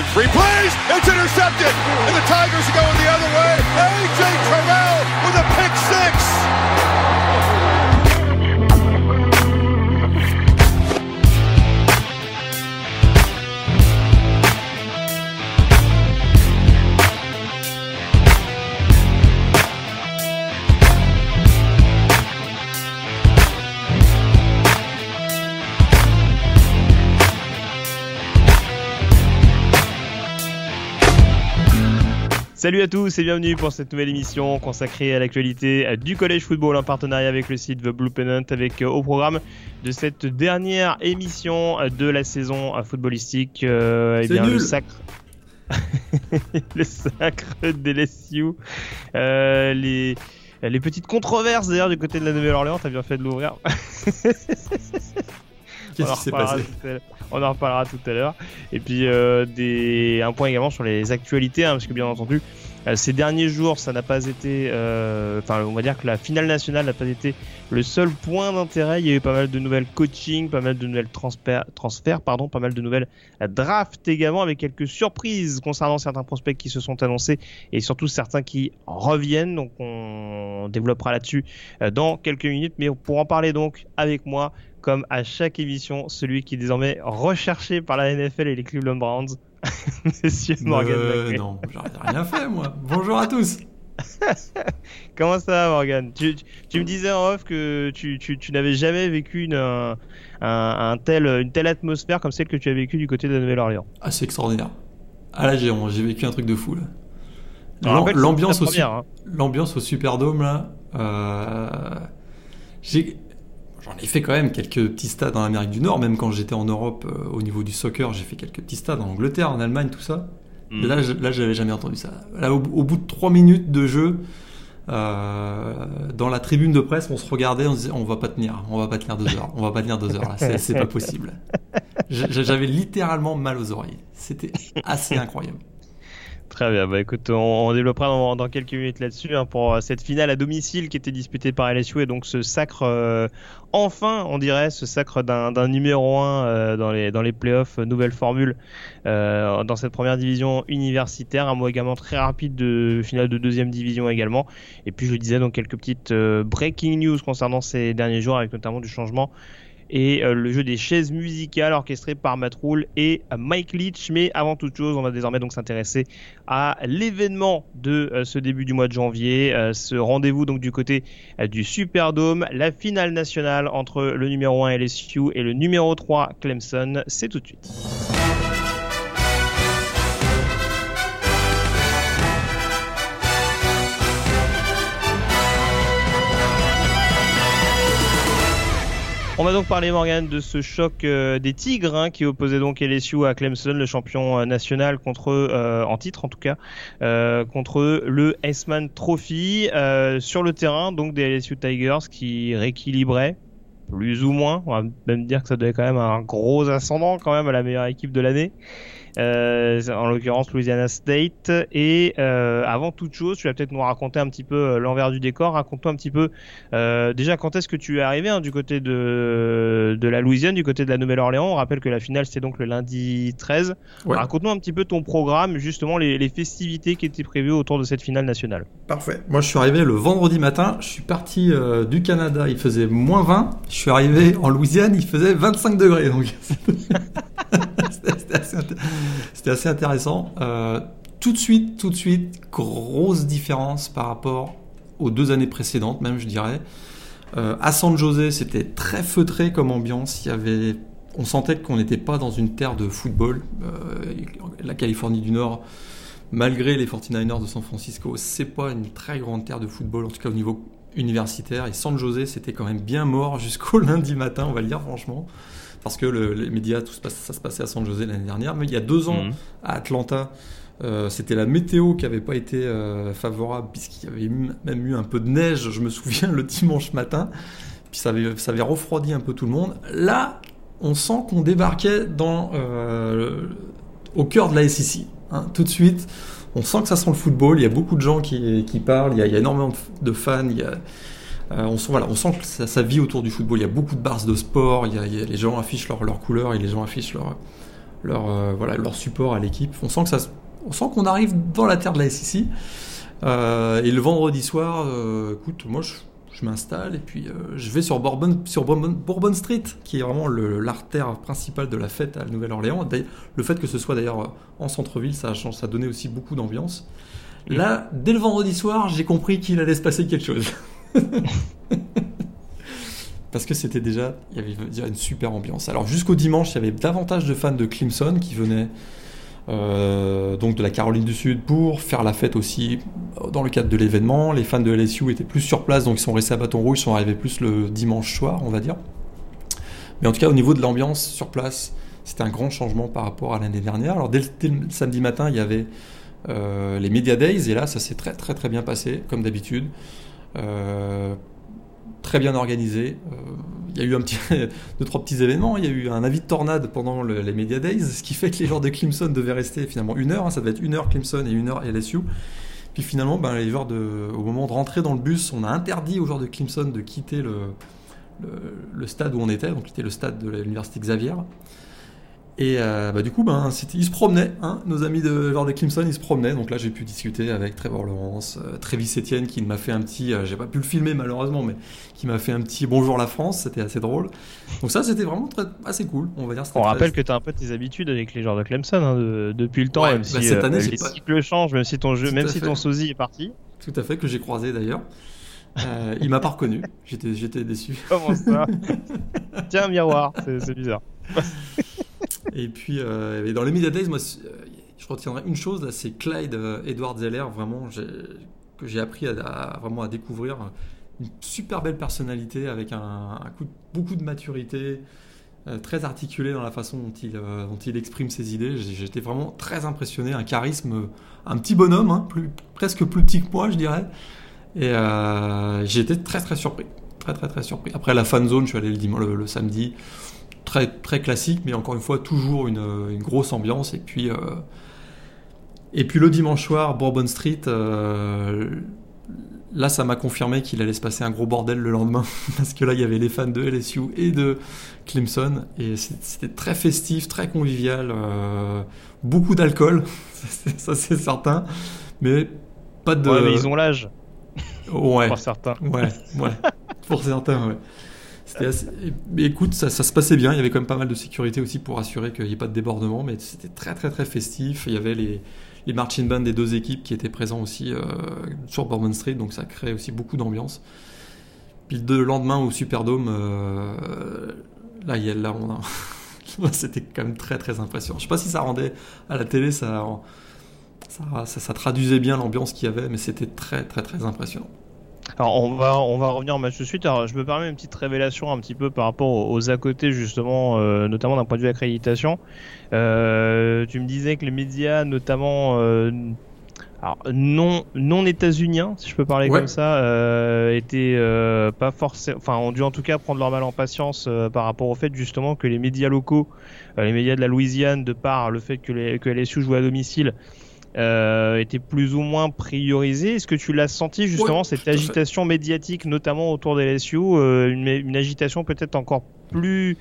in three plays. It's intercepted. And the Tigers are going the other way. A.J. Terrell with a pick six. Salut à tous et bienvenue pour cette nouvelle émission consacrée à l'actualité du college football en partenariat avec le site The Blue Pennant, avec au programme de cette dernière émission de la saison footballistique le sacre de LSU, les petites controverses d'ailleurs du côté de la Nouvelle-Orléans. T'as bien fait de l'ouvrir. On en reparlera tout à l'heure. Et puis un point également sur les actualités, parce que bien entendu, ces derniers jours, ça n'a pas été. On va dire que la finale nationale n'a pas été le seul point d'intérêt. Il y a eu pas mal de nouvelles coachings, pas mal de nouvelles transferts, pas mal de nouvelles drafts également, avec quelques surprises concernant certains prospects qui se sont annoncés et surtout certains qui reviennent. Donc on développera là-dessus dans quelques minutes. Mais pour en parler donc avec moi, comme à chaque émission, celui qui est désormais recherché par la NFL et les Cleveland Browns, Monsieur Morgan McRae. Non, j'ai rien fait moi. Bonjour à tous. Comment ça va, Morgan ? Tu me disais en off que tu n'avais jamais vécu une telle atmosphère comme celle que tu as vécue du côté de la Nouvelle-Orléans. Ah, c'est extraordinaire. Ah là, j'ai vécu un truc de fou là. L'ambiance au Superdome là. J'en ai fait quand même quelques petits stades en Amérique du Nord, même quand j'étais en Europe, au niveau du soccer, j'ai fait quelques petits stades en Angleterre, en Allemagne, tout ça. Mmh. Là, j'avais jamais entendu ça. Là, au bout de 3 minutes de jeu, dans la tribune de presse, on se regardait, on se disait, on va pas tenir deux heures, là. C'est pas possible. J'avais littéralement mal aux oreilles. C'était assez incroyable. Très bien, écoute, on développera dans quelques minutes là-dessus pour cette finale à domicile qui était disputée par LSU, et donc ce sacre, ce sacre d'un numéro 1 dans les playoffs, nouvelle formule dans cette première division universitaire. Un mot également très rapide de finale de deuxième division également, et puis je disais donc quelques petites breaking news concernant ces derniers jours, avec notamment du changement et le jeu des chaises musicales orchestré par Matt Rhule et Mike Leach. Mais avant toute chose, on va désormais donc s'intéresser à l'événement de ce début du mois de janvier, ce rendez-vous donc du côté du Superdome, la finale nationale entre le numéro 1 LSU et le numéro 3 Clemson. C'est tout de suite. On va donc parler, Morgan, de ce choc des Tigres qui opposait donc LSU à Clemson, le champion national contre le Heisman Trophy, sur le terrain donc des LSU Tigers qui rééquilibraient plus ou moins. On va même dire que ça donnait quand même un gros ascendant quand même à la meilleure équipe de l'année, en l'occurrence Louisiana State. Et avant toute chose, tu vas peut-être nous raconter un petit peu l'envers du décor. Raconte-toi un petit peu déjà quand est-ce que tu es arrivé du côté de la Louisiane, du côté de la Nouvelle-Orléans. On rappelle que la finale c'était donc le lundi 13. Ouais. Raconte-nous un petit peu ton programme, justement les festivités qui étaient prévues autour de cette finale nationale. Parfait, moi je suis arrivé le vendredi matin, je suis parti du Canada, il faisait -20, je suis arrivé en Louisiane, il faisait 25 degrés donc... C'était assez intéressant. Tout de suite, grosse différence par rapport aux 2 années précédentes, même je dirais. À San José, c'était très feutré comme ambiance. On sentait qu'on n'était pas dans une terre de football. La Californie du Nord, malgré les 49ers de San Francisco, c'est pas une très grande terre de football, en tout cas au niveau universitaire. Et San José, c'était quand même bien mort jusqu'au lundi matin, on va le dire franchement. Parce que les médias, ça se passait à San José l'année dernière. Mais il y a 2 ans, à Atlanta, c'était la météo qui n'avait pas été favorable, puisqu'il y avait même eu un peu de neige, je me souviens, le dimanche matin. Puis ça avait refroidi un peu tout le monde. Là, on sent qu'on débarquait au cœur de la SEC. Tout de suite, on sent que ça sent le football. Il y a beaucoup de gens qui parlent. Il y a énormément de fans. On sent que ça vit autour du football. Il y a beaucoup de bars de sport, les gens affichent leurs couleurs et les gens affichent leur support à l'équipe. On sent qu'on arrive dans la terre de la SEC. Et le vendredi soir, écoute, moi je m'installe et puis je vais sur Bourbon Street, qui est vraiment l'artère principale de la fête à la Nouvelle-Orléans. Le fait que ce soit d'ailleurs en centre-ville, ça donnait aussi beaucoup d'ambiance. Là, dès le vendredi soir, j'ai compris qu'il allait se passer quelque chose. Parce que c'était déjà, il y avait une super ambiance. Alors jusqu'au dimanche, il y avait davantage de fans de Clemson qui venaient donc de la Caroline du Sud pour faire la fête aussi dans le cadre de l'événement. Les fans de LSU étaient plus sur place, donc ils sont restés à Baton Rouge, ils sont arrivés plus le dimanche soir, on va dire. Mais en tout cas, au niveau de l'ambiance sur place, c'était un grand changement par rapport à l'année dernière. Alors dès le samedi matin, il y avait les Media Days, et là, ça s'est très très très bien passé, comme d'habitude. Très bien organisé. Il y a eu 2-3 petits événements. Il y a eu un avis de tornade pendant les Media Days, ce qui fait que les joueurs de Clemson devaient rester finalement 1 heure. Ça devait être 1 heure Clemson et 1 heure LSU. Puis finalement, les joueurs au moment de rentrer dans le bus, on a interdit aux joueurs de Clemson de quitter le stade où on était, donc quitter le stade de l'université Xavier. Et du coup, ils se promenaient, nos amis joueurs de Clemson, ils se promenaient. Donc là, j'ai pu discuter avec Trevor Lawrence, Travis Etienne, qui m'a fait un petit... j'ai pas pu le filmer malheureusement, mais qui m'a fait un petit « Bonjour la France », c'était assez drôle. Donc ça, c'était vraiment assez cool, on va dire. On rappelle que t'as un peu tes habitudes avec les joueurs de Clemson depuis le temps, ouais, même si cette année, les cycles changent, même si ton sosie est parti. Tout à fait, que j'ai croisé d'ailleurs. Il m'a pas reconnu, j'étais déçu. Comment ça? Tiens, un miroir, c'est bizarre. Et puis et dans les Media Days, moi je retiendrai une chose là, c'est Clyde Edward Zeller, vraiment que j'ai appris à découvrir, une super belle personnalité avec beaucoup de maturité, très articulé dans la façon dont il exprime ses idées. J'étais vraiment très impressionné, un charisme, un petit bonhomme, presque plus petit que moi je dirais, et j'étais très très surpris, très très très surpris. Après la fan zone, je suis allé le samedi. Très, très classique, mais encore une fois, toujours une grosse ambiance. Et puis le dimanche soir, Bourbon Street, là, ça m'a confirmé qu'il allait se passer un gros bordel le lendemain, parce que là, il y avait les fans de LSU et de Clemson, et c'était très festif, très convivial, beaucoup d'alcool, ça c'est certain, mais pas de... Ouais, mais ils ont l'âge. Ouais. Pour certains. Ouais. Pour certains, ouais. Mais écoute, ça se passait bien. Il y avait quand même pas mal de sécurité aussi pour assurer qu'il n'y ait pas de débordement, mais c'était très très très festif. Il y avait les marching bands des deux équipes qui étaient présents aussi sur Bourbon Street, donc ça crée aussi beaucoup d'ambiance. Puis le lendemain au Superdome, c'était quand même très très impressionnant. Je sais pas si ça rendait à la télé, ça traduisait bien l'ambiance qu'il y avait, mais c'était très très très impressionnant. Alors on va revenir en match de suite. Alors je me permets une petite révélation un petit peu par rapport aux à côté justement, notamment d'un point de vue accréditation. Tu me disais que les médias, notamment non états-uniens, si je peux parler comme ça, étaient pas forcés, enfin ont dû en tout cas prendre leur mal en patience par rapport au fait justement que les médias locaux, les médias de la Louisiane, de par le fait que LSU jouait à domicile, était plus ou moins priorisé. Est-ce que tu l'as senti justement, cette agitation médiatique, notamment autour des LSU, une agitation peut-être encore plus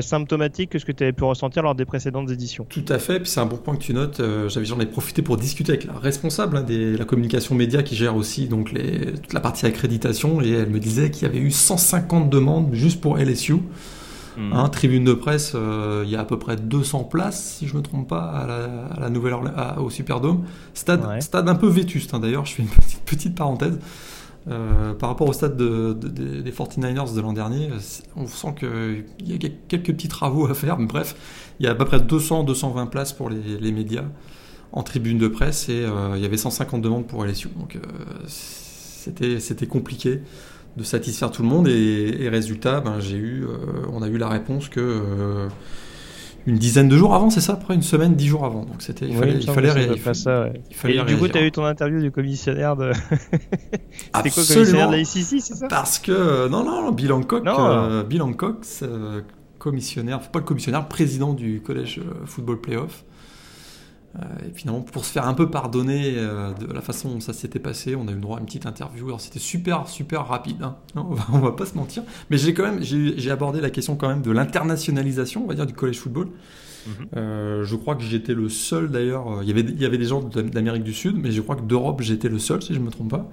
symptomatique que ce que tu avais pu ressentir lors des précédentes éditions? Tout à fait, puis c'est un bon point que tu notes. J'en ai profité pour discuter avec la responsable de la communication média qui gère aussi donc toute la partie accréditation, et elle me disait qu'il y avait eu 150 demandes juste pour LSU. Tribune de presse, il y a à peu près 200 places, si je ne me trompe pas, à la Nouvelle-Orléans, au Superdome. Stade un peu vétuste, d'ailleurs, je fais une petite parenthèse. Par rapport au stade des 49ers de l'an dernier, on sent qu'il y a quelques petits travaux à faire, mais bref, il y a à peu près 200-220 places pour les médias en tribune de presse, et il y avait 150 demandes pour LSU. Donc c'était compliqué de satisfaire tout le monde, et résultat, on a eu la réponse que une dizaine de jours avant, c'est ça, après une semaine, 10 jours avant. Donc c'était, il fallait réagir. Du coup, tu as eu ton interview du commissionnaire de... C'était quoi, commissionnaire de la SEC, c'est ça? Parce que non, Bill Hancock, président du collège football playoff. Et finalement, pour se faire un peu pardonner de la façon dont ça s'était passé, on a eu le droit à une petite interview. Alors c'était super super rapide, on va pas se mentir, mais j'ai abordé la question quand même de l'internationalisation, on va dire, du college football, Je crois que j'étais le seul d'ailleurs. Il y avait des gens d'Amérique du Sud, mais je crois que d'Europe j'étais le seul, si je ne me trompe pas.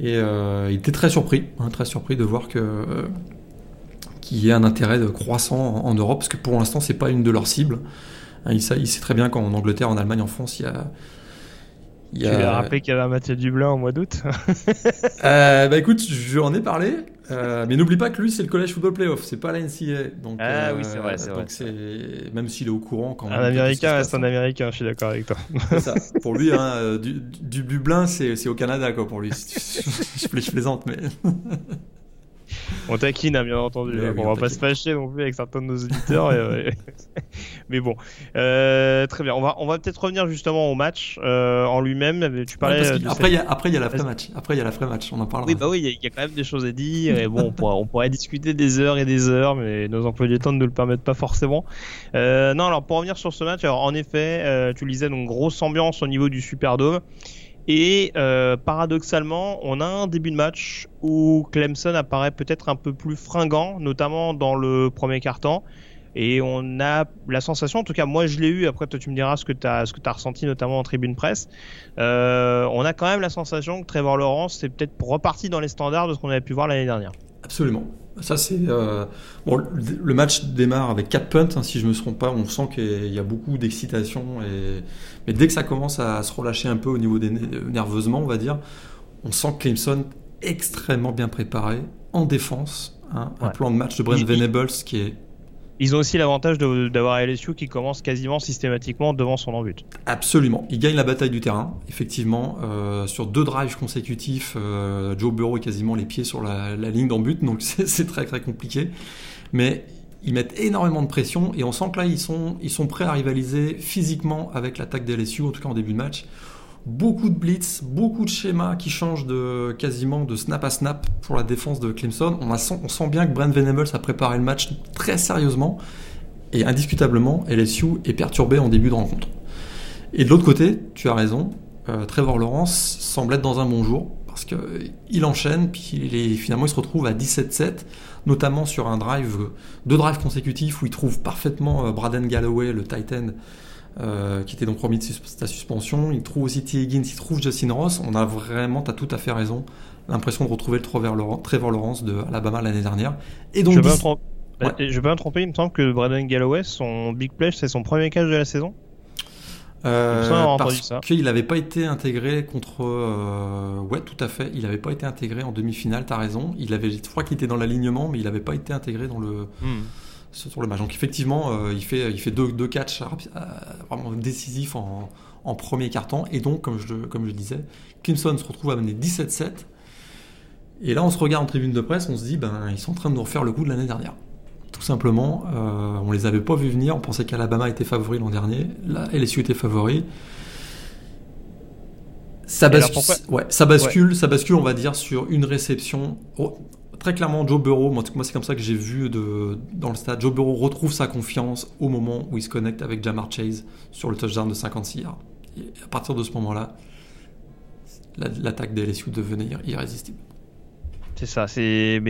Et il était très surpris de voir qu'il y a un intérêt croissant en Europe, parce que pour l'instant c'est pas une de leurs cibles. Il sait très bien qu'en Angleterre, en Allemagne, en France, Tu lui as rappelé qu'il y avait un Mathieu Dublin au mois d'août. Écoute, j'en ai parlé, mais n'oublie pas que lui, c'est le College Football Playoff, c'est pas la NCAA. Donc, oui, c'est vrai. C'est... Même s'il est au courant quand même. Un Américain reste un Américain, je suis d'accord avec toi. C'est ça. Pour lui, hein, du Dublin, c'est au Canada, quoi, pour lui. Je plaisante, mais. On taquine, bien entendu. Oui, on va pas se fâcher non plus avec certains de nos auditeurs. Mais bon, très bien. On va peut-être revenir justement au match en lui-même. Tu parlais. Après, il y a l'après-match. On en parlera. Oui, il y a quand même des choses à dire. Et bon, on pourrait discuter des heures et des heures, mais nos emplois du temps ne nous le permettent pas forcément. Non, alors pour revenir sur ce match, alors, en effet, tu le disais, donc grosse ambiance au niveau du Superdome. Et paradoxalement, on a un début de match où Clemson apparaît peut-être un peu plus fringant, notamment dans le premier quart-temps. Et on a la sensation, en tout cas moi je l'ai eu, après toi tu me diras ce que t'as ressenti notamment en tribune presse, on a quand même la sensation que Trevor Lawrence c'est peut-être reparti dans les standards de ce qu'on avait pu voir l'année dernière. Absolument. Ça c'est bon, le match démarre avec 4 punts, hein, si je me trompe pas, on sent qu'il y a beaucoup d'excitation mais dès que ça commence à se relâcher un peu au niveau des nerveusement, on va dire, on sent Clemson extrêmement bien préparé en défense, hein, ouais. Un plan de match de Brent Venables qui est... Ils ont aussi l'avantage d'avoir LSU qui commence quasiment systématiquement devant son en-but. Absolument. Ils gagnent la bataille du terrain, effectivement. Sur 2 drives consécutifs, Joe Burrow est quasiment les pieds sur la ligne d'en-but, donc c'est très très compliqué. Mais ils mettent énormément de pression et on sent que là, ils sont prêts à rivaliser physiquement avec l'attaque des LSU, en tout cas en début de match. Beaucoup de blitz, beaucoup de schémas qui changent quasiment de snap à snap pour la défense de Clemson. On sent bien que Brent Venables a préparé le match très sérieusement et indiscutablement, LSU est perturbé en début de rencontre. Et de l'autre côté, tu as raison, Trevor Lawrence semble être dans un bon jour parce qu'il enchaîne, puis finalement il se retrouve à 17-7, notamment sur un drive, 2 drives consécutifs où il trouve parfaitement Braden Galloway, le tight end, qui était donc remis de sa suspension. Il trouve aussi City Higgins, il trouve Justin Ross. On a vraiment, t'as tout à fait raison, l'impression de retrouver le Trevor Lawrence de Alabama l'année dernière. Et donc, je peux me tromper, il me semble que Braden Galloway, son big play, c'est son premier catch de la saison. Parce qu'il n'avait pas été intégré contre. Ouais, tout à fait. Il n'avait pas été intégré en demi-finale. T'as raison. Je crois qu'il était dans l'alignement, mais il n'avait pas été intégré dans le. Sur le match. Donc effectivement, il fait 2 catchs vraiment décisifs en premier quart-temps. Et donc, comme je disais, Clemson se retrouve à mener 17-7. Et là, on se regarde en tribune de presse, on se dit, ils sont en train de nous refaire le coup de l'année dernière. Tout simplement, on les avait pas vus venir. On pensait qu'Alabama était favori l'an dernier. Là, LSU était favori. Ça bascule, on va dire, sur une réception... Très clairement, Joe Burrow, moi c'est comme ça que j'ai vu dans le stade, Joe Burrow retrouve sa confiance au moment où il se connecte avec Ja'Marr Chase sur le touchdown de 56 yards. Et à partir de ce moment-là, l'attaque des LSU devenait irrésistible. C'est ça, très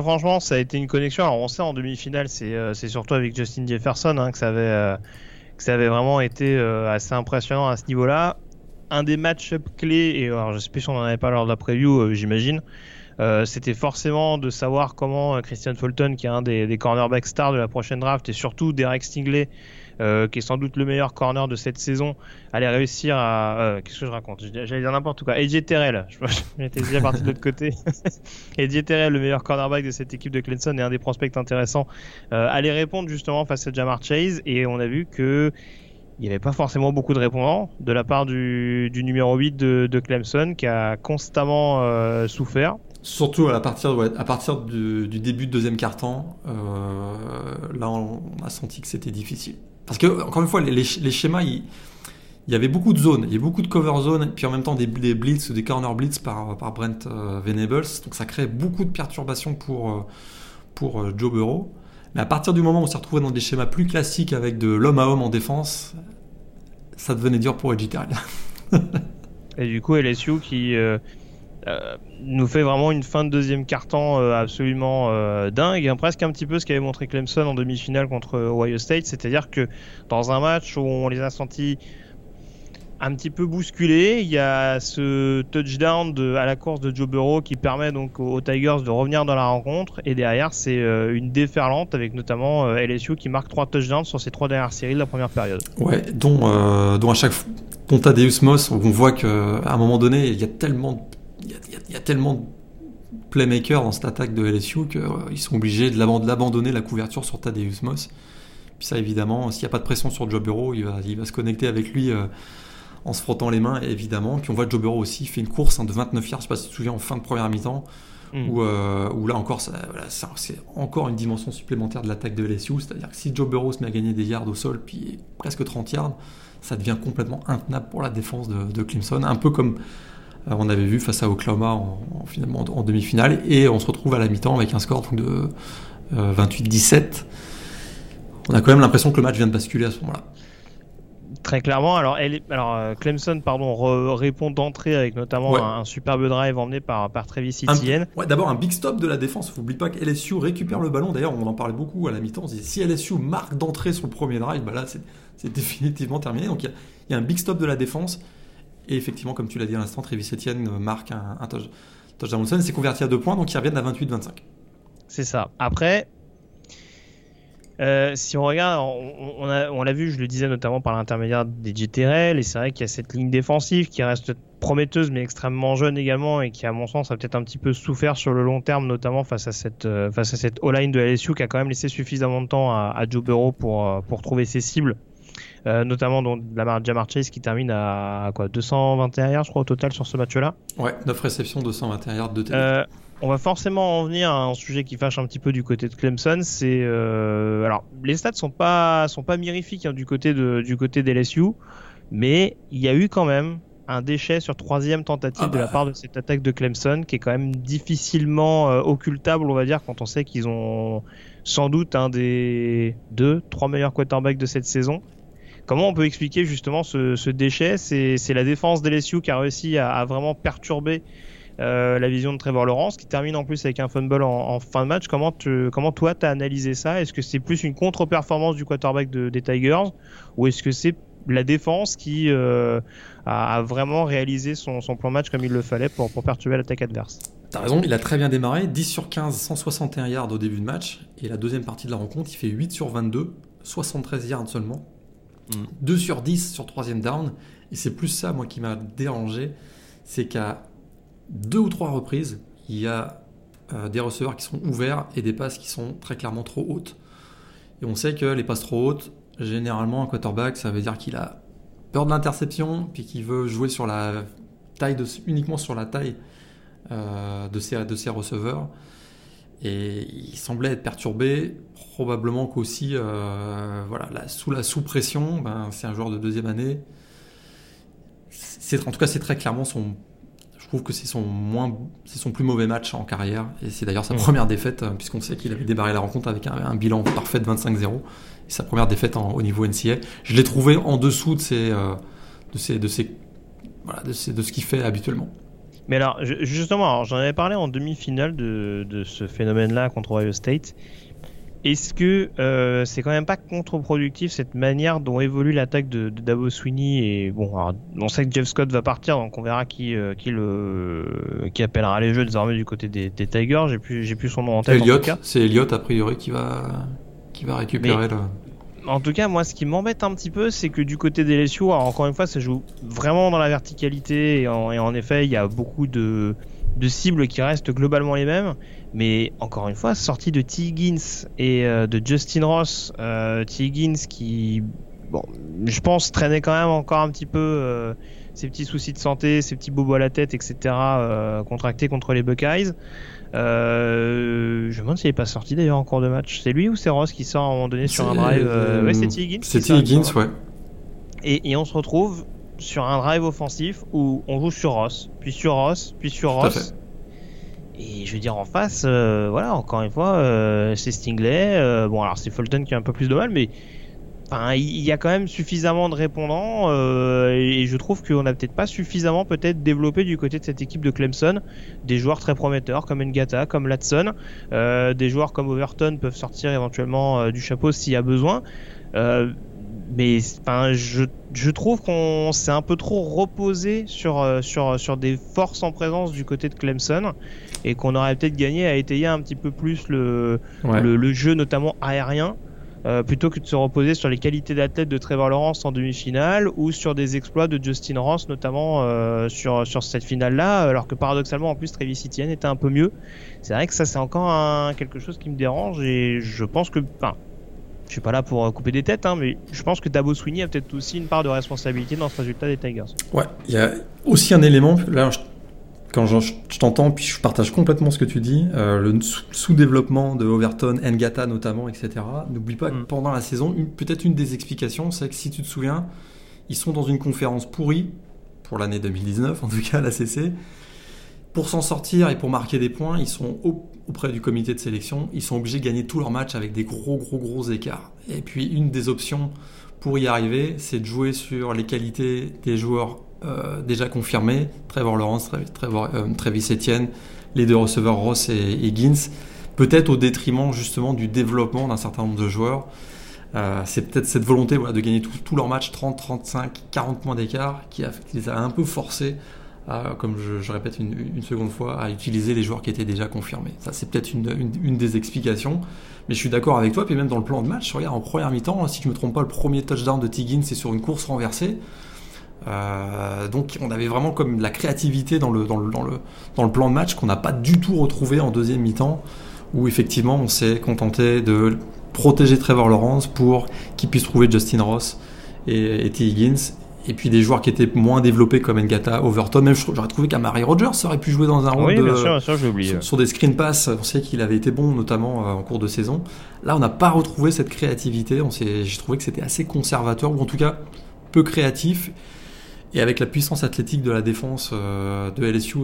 franchement, ça a été une connexion. Alors on sait en demi-finale, c'est surtout avec Justin Jefferson hein, que ça avait vraiment été assez impressionnant à ce niveau-là. Un des match-up clés, et alors, je ne sais plus si on n'en avait pas lors de la preview, j'imagine, c'était forcément de savoir comment Christian Fulton, qui est un des cornerbacks stars de la prochaine draft, et surtout Derek Stingley, qui est sans doute le meilleur corner de cette saison, allait réussir à... qu'est-ce que je raconte ? J'allais dire n'importe quoi. AJ Terrell, j'étais déjà parti de l'autre côté. AJ Terrell, le meilleur cornerback de cette équipe de Clemson et un des prospects intéressants, allait répondre justement face à Ja'Marr Chase, et on a vu que... Il n'y avait pas forcément beaucoup de répondants de la part du numéro 8 de Clemson qui a constamment souffert. Surtout à partir du début de deuxième quart-temps, là on a senti que c'était difficile. Parce que, encore une fois, les schémas, il y avait beaucoup de zones, il y avait beaucoup de cover zones, et puis en même temps des blitz ou des corner blitz par Brent Venables. Donc ça créait beaucoup de perturbations pour Joe Burrow. Mais à partir du moment où on s'est retrouvé dans des schémas plus classiques avec de l'homme à homme en défense, ça devenait dur pour Edgy Terrell. Et du coup, LSU qui nous fait vraiment une fin de deuxième quart-temps absolument dingue, hein, presque un petit peu ce qu'avait montré Clemson en demi-finale contre Ohio State, c'est-à-dire que dans un match où on les a sentis un petit peu bousculés, il y a ce touchdown à la course de Joe Burrow qui permet donc aux Tigers de revenir dans la rencontre, et derrière c'est une déferlante avec notamment LSU qui marque 3 touchdowns sur ses 3 dernières séries de la première période. Ouais, dont à chaque fois Thaddeus Moss, on voit qu'à un moment donné il y a tellement de playmakers dans cette attaque de LSU qu'ils sont obligés de l'abandonner la couverture sur Thaddeus Moss. Puis ça, évidemment, s'il n'y a pas de pression sur Joe Burrow, il va se connecter avec lui en se frottant les mains, évidemment. Puis on voit Joe Burrow aussi fait une course de 29 yards, je ne sais pas si tu te souviens, en fin de première mi-temps, où là encore, c'est encore une dimension supplémentaire de l'attaque de LSU. C'est-à-dire que si Joe Burrow se met à gagner des yards au sol, puis presque 30 yards, ça devient complètement intenable pour la défense de Clemson, un peu comme on avait vu face à Oklahoma en demi-finale, et on se retrouve à la mi-temps avec un score donc, de 28-17. On a quand même l'impression que le match vient de basculer à ce moment-là. Très clairement. Alors Clemson répond d'entrée avec notamment un superbe drive emmené par Travis Etienne. D'abord un big stop de la défense. Faut oublier pas que LSU récupère le ballon. D'ailleurs, on en parlait beaucoup à la mi-temps. On se dit, si LSU marque d'entrée son premier drive, bah là c'est définitivement terminé. Donc il y a un big stop de la défense. Et effectivement, comme tu l'as dit à l'instant, Travis Etienne marque un touchdown. Wilson s'est converti à 2 points, donc ils reviennent à 28-25. C'est ça. Après, si on regarde, on l'a vu, je le disais notamment par l'intermédiaire des JTRL, et c'est vrai qu'il y a cette ligne défensive qui reste prometteuse mais extrêmement jeune également, et qui à mon sens a peut-être un petit peu souffert sur le long terme, notamment face à cette O-line de LSU qui a quand même laissé suffisamment de temps à Joe Burrow pour trouver ses cibles. Notamment donc Ja'Marr Chase qui termine à 221 yards je crois au total sur ce match-là. Ouais, 9 réceptions, 221 yards de TD. On va forcément en venir à un sujet qui fâche un petit peu du côté de Clemson, c'est alors les stats sont pas mirifiques hein, du côté d'LSU, mais il y a eu quand même un déchet sur 3e tentative de la part de cette attaque de Clemson qui est quand même difficilement occultable, on va dire, quand on sait qu'ils ont sans doute un des 2-3 meilleurs quarterbacks de cette saison. Comment on peut expliquer justement ce déchet ? C'est la défense d'LSU qui a réussi à vraiment perturber la vision de Trevor Lawrence, qui termine en plus avec un fumble en fin de match. Comment toi t'as analysé ça ? Est-ce que c'est plus une contre-performance du quarterback des Tigers, ou est-ce que c'est la défense qui a vraiment réalisé son plan match comme il le fallait pour perturber l'attaque adverse ? T'as raison, il a très bien démarré, 10 sur 15, 161 yards au début de match, et la deuxième partie de la rencontre, il fait 8 sur 22, 73 yards seulement. 2 sur 10 sur 3ème down, et c'est plus ça moi qui m'a dérangé, c'est qu'à 2 ou 3 reprises il y a des receveurs qui sont ouverts et des passes qui sont très clairement trop hautes, et on sait que les passes trop hautes, généralement un quarterback ça veut dire qu'il a peur de l'interception puis qu'il veut jouer sur la taille uniquement sur la taille de ses receveurs, et il semblait être perturbé, probablement qu'aussi sous pression, c'est un joueur de 2e année, en tout cas c'est très clairement je trouve que c'est son plus mauvais match en carrière, et c'est d'ailleurs sa première défaite, puisqu'on sait qu'il avait débarré la rencontre avec un bilan parfait de 25-0 et sa première défaite au niveau NCAA. Je l'ai trouvé en dessous de ce qu'il fait habituellement. Mais alors, justement, j'en avais parlé en demi-finale de ce phénomène-là contre Ohio State. Est-ce que c'est quand même pas contre-productif cette manière dont évolue l'attaque de Dabo Swinney ? Et bon, alors, on sait que Jeff Scott va partir, donc on verra qui appellera les jeux désormais du côté des Tigers. J'ai plus son nom en tête. Elliott, en tout cas. C'est Elliott a priori qui va récupérer le. En tout cas, moi, ce qui m'embête un petit peu, c'est que du côté des LSU, alors encore une fois, ça joue vraiment dans la verticalité, et en effet, il y a beaucoup de cibles qui restent globalement les mêmes, mais encore une fois, sortie de T. Higgins et de Justin Ross, T. Higgins qui, je pense, traînait quand même encore un petit peu ses petits soucis de santé, ses petits bobos à la tête, etc., contractés contre les Buckeyes. Je me demande s'il n'est pas sorti d'ailleurs en cours de match. C'est lui ou c'est Ross qui sort à un moment donné sur un drive c'est T. Higgins. C'est T. Higgins, ouais. Et on se retrouve sur un drive offensif où on joue sur Ross, puis sur Ross, puis sur Ross. Et je veux dire, en face, encore une fois, c'est Stingley. Bon, alors c'est Fulton qui a un peu plus de mal, mais Enfin, il y a quand même suffisamment de répondants et je trouve qu'on n'a peut-être pas suffisamment développé du côté de cette équipe de Clemson des joueurs très prometteurs comme N'Gata, comme Ladson, des joueurs comme Overton peuvent sortir éventuellement du chapeau s'il y a besoin. Mais enfin, je trouve qu'on s'est un peu trop reposé sur des forces en présence du côté de Clemson et qu'on aurait peut-être gagné à étayer un petit peu plus le jeu notamment aérien. Plutôt que de se reposer sur les qualités d'athlète de Trevor Lawrence en demi-finale ou sur des exploits de Justin Ross notamment sur cette finale-là, alors que paradoxalement en plus Travis Etienne était un peu mieux. C'est vrai que ça c'est encore quelque chose qui me dérange et je pense que, enfin, je suis pas là pour couper des têtes, mais je pense que Dabo Swinney a peut-être aussi une part de responsabilité dans ce résultat des Tigers. Ouais, il y a aussi un élément, là quand je t'entends, puis je partage complètement ce que tu dis, le sous-développement de Overton, N'Gata notamment, etc. N'oublie pas que pendant la saison, peut-être une des explications, c'est que si tu te souviens, ils sont dans une conférence pourrie, pour l'année 2019 en tout cas, à la CC. Pour s'en sortir et pour marquer des points, ils sont auprès du comité de sélection, ils sont obligés de gagner tous leurs matchs avec des gros écarts. Et puis une des options pour y arriver, c'est de jouer sur les qualités des joueurs déjà confirmé, Trevor Lawrence, Travis Etienne, les deux receveurs Ross et Higgins, peut-être au détriment justement du développement d'un certain nombre de joueurs. C'est peut-être cette volonté de gagner tous leurs matchs 30, 35, 40 points d'écart qui les a un peu forcés, comme je répète une seconde fois, à utiliser les joueurs qui étaient déjà confirmés. Ça, c'est peut-être une des explications, mais je suis d'accord avec toi. Puis même dans le plan de match, regarde, en première mi-temps, si je ne me trompe pas, le premier touchdown de Higgins, c'est sur une course renversée. Donc on avait vraiment comme la créativité dans le plan de match qu'on n'a pas du tout retrouvé en deuxième mi-temps, où effectivement on s'est contenté de protéger Trevor Lawrence pour qu'il puisse trouver Justin Ross et T. Higgins, et puis des joueurs qui étaient moins développés comme N'Gata, Overton. Même j'aurais trouvé qu'Amari Rodgers aurait pu jouer dans un rôle sur des screen pass. On sait qu'il avait été bon notamment en cours de saison. Là on n'a pas retrouvé cette créativité. J'ai trouvé que c'était assez conservateur, ou en tout cas peu créatif. Et avec la puissance athlétique de la défense de LSU,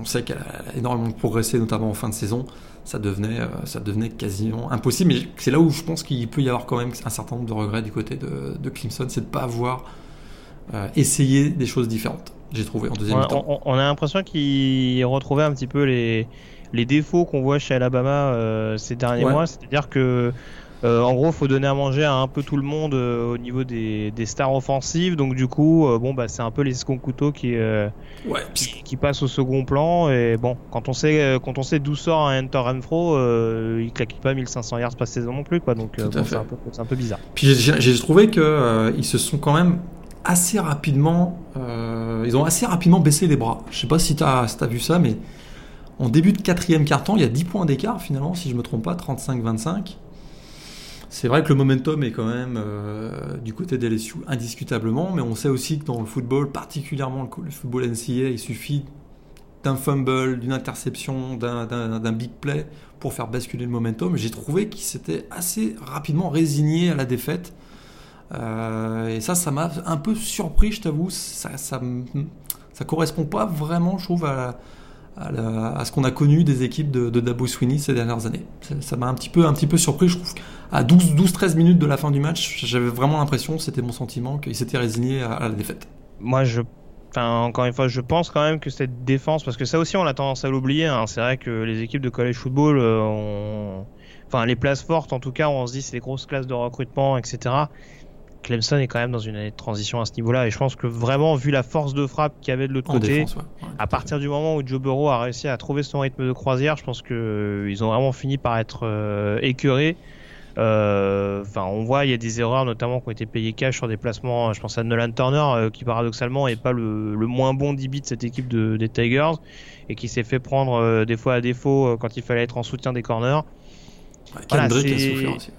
on sait qu'elle a énormément progressé, notamment en fin de saison, ça devenait quasiment impossible. Mais c'est là où je pense qu'il peut y avoir quand même un certain nombre de regrets du côté de Clemson, c'est de ne pas avoir essayé des choses différentes, j'ai trouvé, en deuxième mi-temps. On a l'impression qu'il retrouvait un petit peu les défauts qu'on voit chez Alabama ces derniers mois, c'est-à-dire que en gros, faut donner à manger à un peu tout le monde au niveau des stars offensives. Donc du coup, c'est un peu les seconds couteaux qui passent au second plan. Et bon, quand on sait d'où sort un Hunter Renfrow, il claque pas 1500 yards par saison non plus, quoi. Donc c'est un peu bizarre. Puis j'ai trouvé que ils se sont quand même assez rapidement, baissé les bras. Je sais pas si t'as vu ça, mais en début de quatrième quart-temps, il y a 10 points d'écart finalement, si je me trompe pas, 35-25. C'est vrai que le momentum est quand même du côté des LSU indiscutablement, mais on sait aussi que dans le football, particulièrement le football NCAA, il suffit d'un fumble, d'une interception, d'un big play pour faire basculer le momentum. J'ai trouvé qu'ils s'étaient assez rapidement résignés à la défaite, et ça m'a un peu surpris, je t'avoue. Ça correspond pas vraiment, je trouve, à ce qu'on a connu des équipes de Dabo Swinney ces dernières années. Ça m'a un petit peu surpris. Je trouve qu'à 12-13 minutes de la fin du match, j'avais vraiment l'impression, c'était mon sentiment, qu'ils s'étaient résignés à la défaite. Moi, encore une fois, je pense quand même que cette défense, parce que ça aussi on a tendance à l'oublier, c'est vrai que les équipes de college football les places fortes, en tout cas on se dit c'est les grosses classes de recrutement, etc. Clemson est quand même dans une année de transition à ce niveau-là, et je pense que vraiment, vu la force de frappe qu'il y avait de l'autre côté, défense, à partir du moment où Joe Burrow a réussi à trouver son rythme de croisière, je pense qu'ils ont vraiment fini par être écœurés. On voit, il y a des erreurs notamment qui ont été payées cash sur des placements. Je pense à Nolan Turner qui paradoxalement n'est pas le moins bon DB de cette équipe des Tigers, et qui s'est fait prendre des fois à défaut quand il fallait être en soutien des corners. Kendrick a souffert aussi.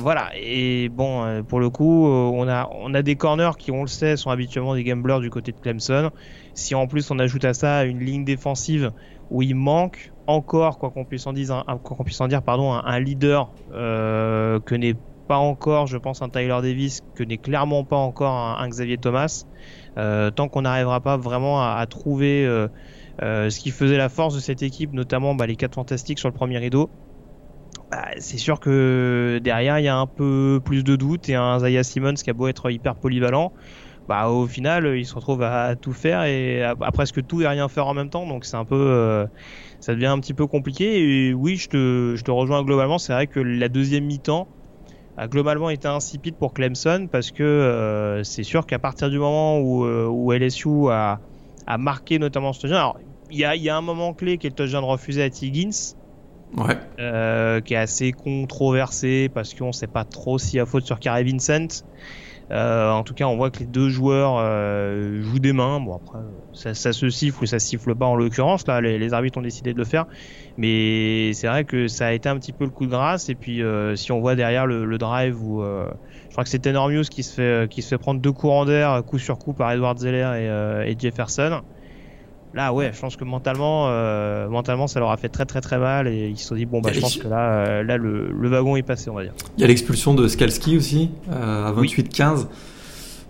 Voilà, et bon, pour le coup, on a des corners qui, on le sait, sont habituellement des gamblers du côté de Clemson. Si en plus on ajoute à ça une ligne défensive où il manque encore, quoi qu'on puisse en dire, un leader que n'est pas encore, je pense, un Tyler Davis, que n'est clairement pas encore un Xavier Thomas, tant qu'on n'arrivera pas vraiment à trouver ce qui faisait la force de cette équipe, notamment les 4 fantastiques sur le premier rideau, c'est sûr que derrière il y a un peu plus de doutes, et un Isaiah Simmons qui a beau être hyper polyvalent, bah au final il se retrouve à tout faire et à presque tout et rien faire en même temps, donc c'est un peu ça devient un petit peu compliqué. Et oui, je te rejoins globalement, c'est vrai que la deuxième mi-temps a globalement été insipide pour Clemson, parce que c'est sûr qu'à partir du moment où LSU a marqué notamment ce touchdown, alors il y a un moment clé qui est le touchdown refusé à Higgins, ouais. Qui est assez controversé parce qu'on ne sait pas trop s'il y a faute sur Carey Vincent. En tout cas, on voit que les deux joueurs jouent des mains. Bon, après, ça se siffle ou ça siffle pas en l'occurrence. Là, les arbitres ont décidé de le faire. Mais c'est vrai que ça a été un petit peu le coup de grâce. Et puis, si on voit derrière le drive où je crois que c'est Tenormius qui se fait prendre deux courants d'air coup sur coup par Edward Zeller et Jefferson. Là, ouais, je pense que mentalement, ça leur a fait très très très mal. Et ils se sont dit, bon, bah, je pense que là le wagon est passé, on va dire. Il y a l'expulsion de Skalski aussi, à 28-15. Oui.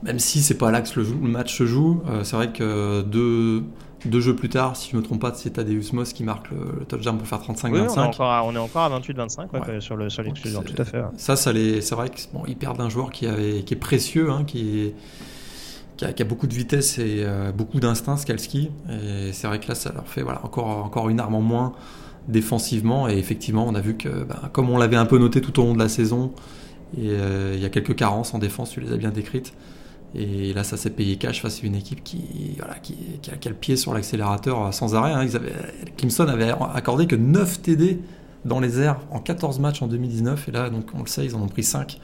Même si c'est pas là que le match se joue. C'est vrai que deux jeux plus tard, si je me trompe pas, c'est Thaddeus Moss qui marque le touchdown pour faire 35-25. Oui, on est encore à 28-25 ouais. sur l'expulsion, tout à fait. Ouais. C'est vrai qu'ils perdent un joueur qui est précieux, hein, qui a beaucoup de vitesse et beaucoup d'instinct, Skalski, et c'est vrai que là ça leur fait encore une arme en moins défensivement. Et effectivement on a vu que comme on l'avait un peu noté tout au long de la saison, et il y a quelques carences en défense, tu les as bien décrites, et là ça s'est payé cash face à une équipe qui a le pied sur l'accélérateur sans arrêt, hein. Clemson avait accordé que 9 TD dans les airs en 14 matchs en 2019, et là donc on le sait, ils en ont pris 5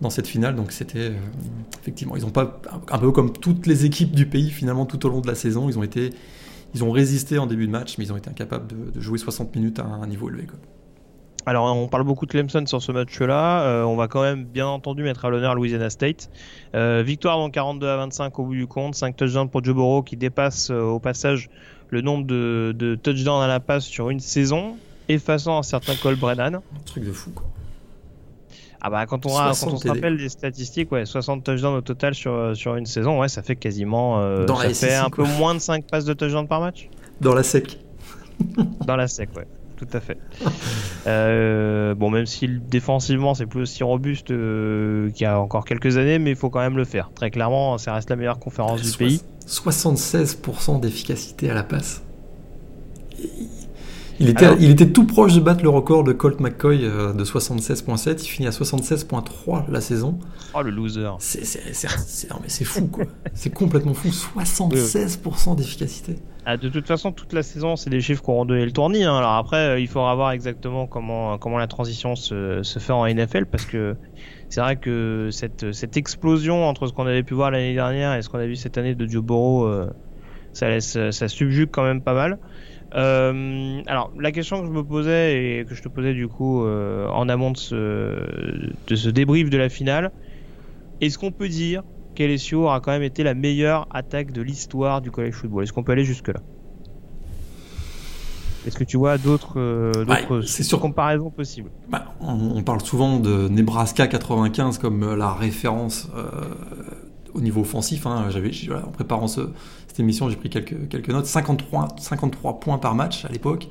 dans cette finale. Donc c'était effectivement, ils ont pas un peu comme toutes les équipes du pays finalement tout au long de la saison, ils ont résisté en début de match, mais ils ont été incapables de jouer 60 minutes à un niveau élevé, quoi. Alors on parle beaucoup de Clemson sur ce match-là, on va quand même bien entendu mettre à l'honneur Louisiana State. Victoire donc 42-25 au bout du compte, 5 touchdowns pour Joe Burrow qui dépasse au passage le nombre de touchdowns à la passe sur une saison, effaçant un certain Cole Brennan. Un truc de fou, quoi. Ah bah quand on se rappelle des statistiques, ouais, 60 touchdowns au total sur une saison, ouais, ça fait quasiment un peu moins de 5 passes de touchdowns par match. Dans la sec, ouais, tout à fait. Bon, même si défensivement c'est plus aussi robuste qu'il y a encore quelques années, mais il faut quand même le faire. Très clairement, ça reste la meilleure conférence du pays. 76% d'efficacité à la passe. Il était tout proche de battre le record de Colt McCoy de 76.7. Il finit à 76.3 la saison. Oh, le loser. Non, mais c'est fou, quoi. C'est complètement fou. 76% d'efficacité. Ah, de toute façon, toute la saison, c'est des chiffres qu'on ont donné le tournis, hein. Alors après, il faudra voir exactement comment la transition se fait en NFL, parce que c'est vrai que cette explosion entre ce qu'on avait pu voir l'année dernière et ce qu'on a vu cette année de Joe Burrow, ça subjugue quand même pas mal. Alors la question que je me posais et que je te posais du coup en amont de ce débrief de la finale, est-ce qu'on peut dire qu'LSU aura quand même été la meilleure attaque de l'histoire du college football ? Est-ce qu'on peut aller jusque-là ? Est-ce que tu vois d'autres comparaisons possibles ? Bah, on parle souvent de Nebraska 95 comme la référence au niveau offensif, hein. En préparant cette émission, j'ai pris quelques notes. 53 points par match à l'époque.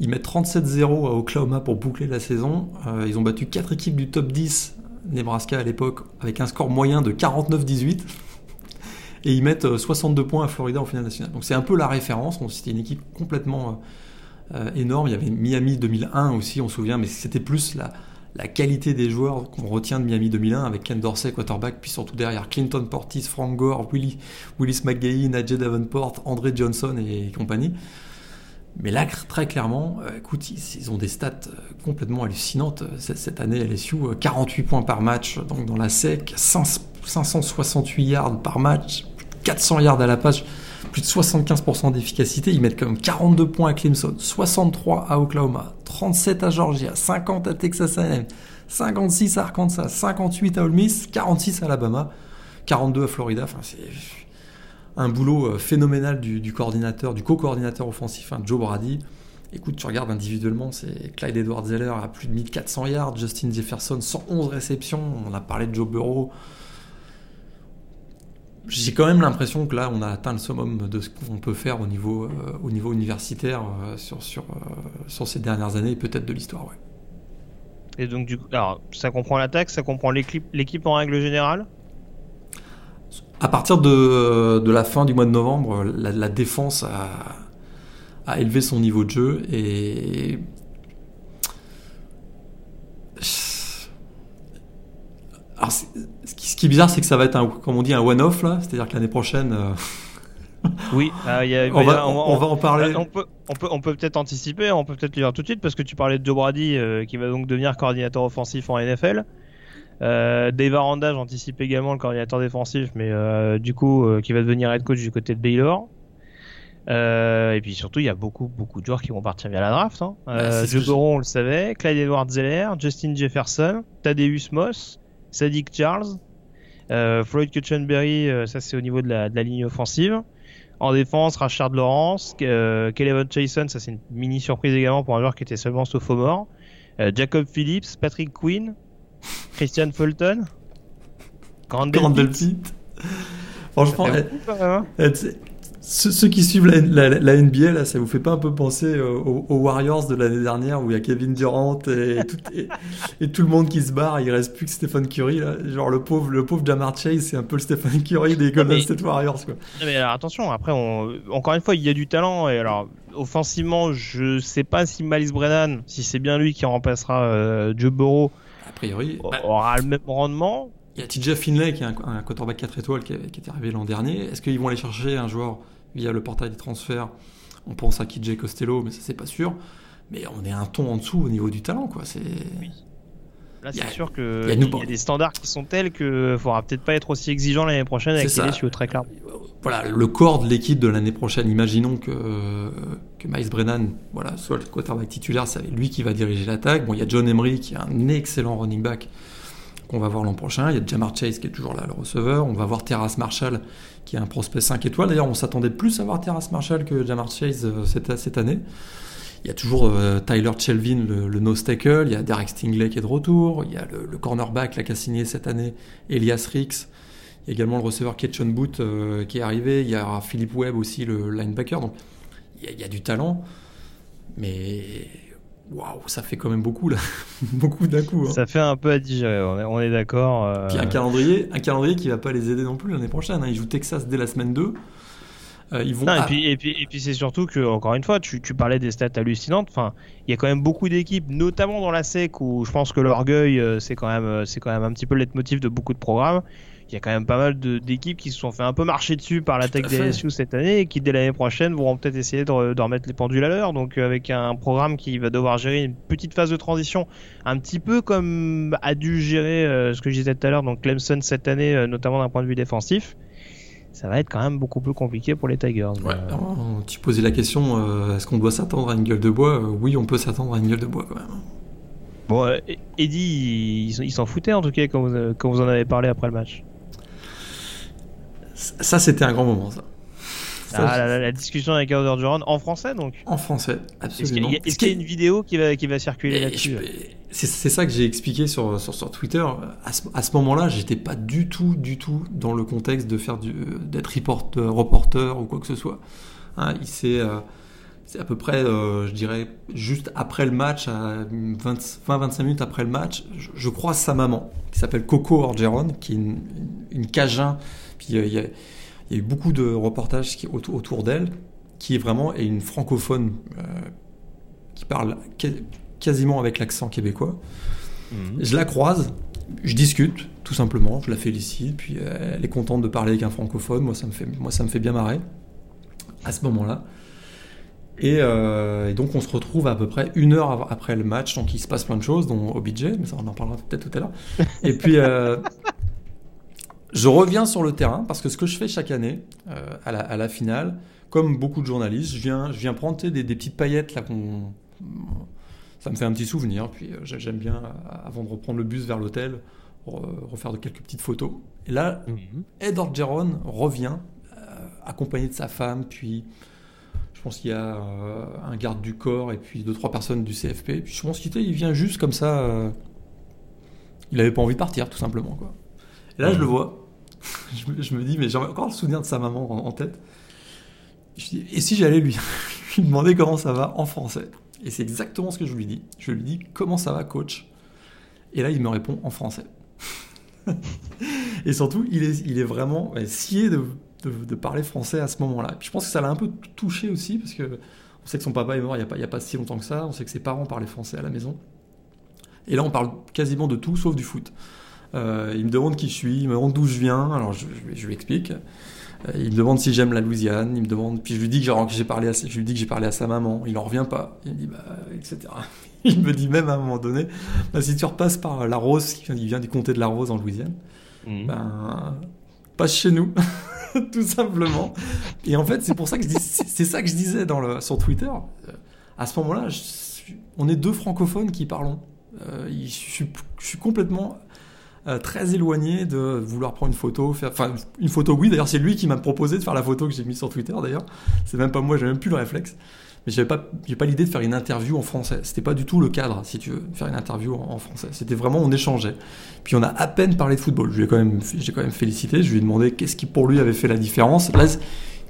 Ils mettent 37-0 à Oklahoma pour boucler la saison. Ils ont battu 4 équipes du top 10 Nebraska à l'époque avec un score moyen de 49-18. Et ils mettent 62 points à Florida en finale nationale. Donc c'est un peu la référence. C'était une équipe complètement énorme. Il y avait Miami 2001 aussi, on se souvient, mais c'était plus la qualité des joueurs qu'on retient de Miami 2001, avec Ken Dorsey quarterback, puis surtout derrière Clinton Portis, Frank Gore, Willis McGahee, Najee Davenport, Andre Johnson et compagnie. Mais là, très clairement, écoute, ils ont des stats complètement hallucinantes. Cette année, LSU, 48 points par match, donc dans la SEC, 568 yards par match, 400 yards à la passe, plus de 75% d'efficacité. Ils mettent quand même 42 points à Clemson, 63 à Oklahoma, 37 à Georgia, 50 à Texas A&M, 56 à Arkansas, 58 à Ole Miss, 46 à Alabama, 42 à Florida. Enfin, c'est un boulot phénoménal du co-coordinateur offensif, hein, Joe Brady. Écoute, tu regardes individuellement, c'est Clyde Edward Zeller à plus de 1400 yards, Justin Jefferson 111 réceptions, on a parlé de Joe Burrow. J'ai quand même l'impression que là, on a atteint le summum de ce qu'on peut faire au niveau universitaire sur ces dernières années, et peut-être de l'histoire. Ouais. Et donc, du coup, alors, ça comprend l'attaque, ça comprend l'équipe en règle générale. À partir de la fin du mois de novembre, la défense a élevé son niveau de jeu et alors, ce qui est bizarre, c'est que ça va être comme on dit un one-off là, c'est-à-dire que l'année prochaine. Oui, on va en parler. On peut peut-être anticiper, on peut peut-être le dire tout de suite parce que tu parlais de Joe Brady qui va donc devenir coordinateur offensif en NFL. Dave Aranda, j'anticipe également le coordinateur défensif, mais du coup qui va devenir head coach du côté de Baylor. Et puis surtout, il y a beaucoup de joueurs qui vont partir via la draft. Hein. Joe Burrow, on le savait, Clyde Edward Zeller, Justin Jefferson, Thaddeus Moss, Sadiq Charles, Floyd Cushenberry, ça c'est au niveau de la ligne offensive. En défense, Rashard Lawrence, Kelevon Chason, ça c'est une mini surprise également pour un joueur qui était seulement sophomore. Jacob Phillips, Patrick Quinn, Christian Fulton, Grandel Pitt. Franchement, ceux qui suivent la NBA, là, ça vous fait pas un peu penser aux Warriors de l'année dernière où il y a Kevin Durant et tout le monde qui se barre, il reste plus que Stephen Curry. Là. Genre le pauvre Ja'Marr Chase, c'est un peu le Stephen Curry des Golden State Warriors. Quoi. Mais alors, attention, après, encore une fois, il y a du talent. Et alors, offensivement, je sais pas si Miles Brennan, si c'est bien lui qui remplacera Joe Burrow, a priori, aura le même rendement. Il y a TJ Finley qui est un quarterback 4 étoiles qui est arrivé l'an dernier. Est-ce qu'ils vont aller chercher un joueur via le portail des transferts? On pense à KJ Costello, mais ça c'est pas sûr. Mais on est un ton en dessous au niveau du talent, quoi. C'est... Oui. Là c'est sûr que il y a des standards qui sont tels que faudra peut-être pas être aussi exigeant l'année prochaine avec les décisions très claires. Voilà, le corps de l'équipe de l'année prochaine. Imaginons que Miles Brennan, voilà, soit le quarterback titulaire, c'est lui qui va diriger l'attaque. Bon, il y a John Emery qui est un excellent running back. On va voir l'an prochain. Il y a Ja'Marr Chase qui est toujours là, le receveur. On va voir Terrace Marshall qui est un prospect 5 étoiles. D'ailleurs, on s'attendait plus à voir Terrace Marshall que Ja'Marr Chase cette année. Il y a toujours Tyler Chelvin, le nose tackle. Il y a Derek Stingley qui est de retour. Il y a le cornerback là, qui a signé cette année, Elias Ricks. Il y a également le receveur Ketchon Boot qui est arrivé. Il y a Philippe Webb aussi, le linebacker. Donc, il y a du talent. Mais... Waouh, ça fait quand même beaucoup là, beaucoup d'un coup. Hein. Ça fait un peu à digérer, on est d'accord. Puis un calendrier qui va pas les aider non plus l'année prochaine. Hein. Ils jouent Texas dès la semaine 2. Ils vont. Non, et puis c'est surtout que encore une fois, tu parlais des stats hallucinantes. Enfin, il y a quand même beaucoup d'équipes, notamment dans la SEC où je pense que l'orgueil c'est quand même un petit peu le leitmotiv de beaucoup de programmes. Il y a quand même pas mal d'équipes qui se sont fait un peu marcher dessus par l'attaque des LSU cette année et qui dès l'année prochaine vont peut-être essayer de remettre les pendules à l'heure, donc avec un programme qui va devoir gérer une petite phase de transition un petit peu comme a dû gérer ce que je disais tout à l'heure, donc Clemson cette année notamment d'un point de vue défensif. Ça va être quand même beaucoup plus compliqué pour les Tigers. Ouais. Alors, tu posais la question est-ce qu'on doit s'attendre à une gueule de bois? Oui, on peut s'attendre à une gueule de bois quand même. Bon, Eddie il s'en foutait en tout cas quand vous en avez parlé après le match. Ça, c'était un grand moment, ça. La discussion avec Audrey Durand en français, donc. En français, absolument. Est-ce qu'il y a une vidéo qui va circuler là-dessus? C'est ça que j'ai expliqué sur Twitter. À ce moment-là, j'étais pas du tout dans le contexte de faire d'être reporter ou quoi que ce soit. Hein, c'est à peu près, je dirais, juste après le match, à 20-25 minutes après le match, je croise sa maman, qui s'appelle Coco Orgeron, qui est une Cajun. Puis il y a eu beaucoup de reportages autour d'elle, qui est vraiment une francophone qui parle quasiment avec l'accent québécois. Mmh. Je la croise, je discute tout simplement, je la félicite, puis elle est contente de parler avec un francophone. Moi, ça me fait bien marrer à ce moment-là. Et donc on se retrouve à peu près une heure après le match, donc il se passe plein de choses, dont OBJ, mais ça on en parlera peut-être tout à l'heure. Et puis je reviens sur le terrain parce que ce que je fais chaque année à la finale, comme beaucoup de journalistes, je viens prendre des petites paillettes là qu'on... ça me fait un petit souvenir. Puis j'aime bien avant de reprendre le bus vers l'hôtel refaire quelques petites photos. Et là, Ed Orgeron revient accompagné de sa femme, puis je pense qu'il y a un garde du corps et puis 2-3 personnes du CFP. Puis je pense qu'il vient juste comme ça. Il n'avait pas envie de partir tout simplement quoi. Et là, je le vois. Je me dis, mais j'ai encore le souvenir de sa maman en tête. Je dis, et si j'allais lui demander comment ça va en français? Et c'est exactement ce que je lui dis. Je lui dis, comment ça va, coach? Et là, il me répond en français. Et surtout, il est vraiment scié de parler français à ce moment-là. Et puis je pense que ça l'a un peu touché aussi, parce que on sait que son papa est mort il n'y a pas si longtemps que ça, on sait que ses parents parlaient français à la maison. Et là, on parle quasiment de tout, sauf du foot. Il me demande qui je suis, il me demande d'où je viens, alors je lui explique. Il me demande si j'aime la Louisiane, il me demande, puis je lui dis que j'ai parlé à sa maman, il n'en revient pas, il me dit bah, etc. Il me dit même à un moment donné, bah, si tu repasses par La Rose, il vient du comté de La Rose en Louisiane, ben, passe chez nous, tout simplement. Et en fait, c'est pour ça que c'est ça que je disais sur Twitter. À ce moment-là, on est deux francophones qui parlons. Je suis complètement très éloigné de vouloir prendre une photo, une photo, oui, d'ailleurs c'est lui qui m'a proposé de faire la photo que j'ai mise sur Twitter, d'ailleurs c'est même pas moi, j'ai même plus le réflexe, mais j'ai pas l'idée de faire une interview en français, c'était pas du tout le cadre, si tu veux, faire une interview en français, c'était vraiment on échangeait, puis on a à peine parlé de football, j'ai quand même félicité, je lui ai demandé qu'est-ce qui pour lui avait fait la différence, là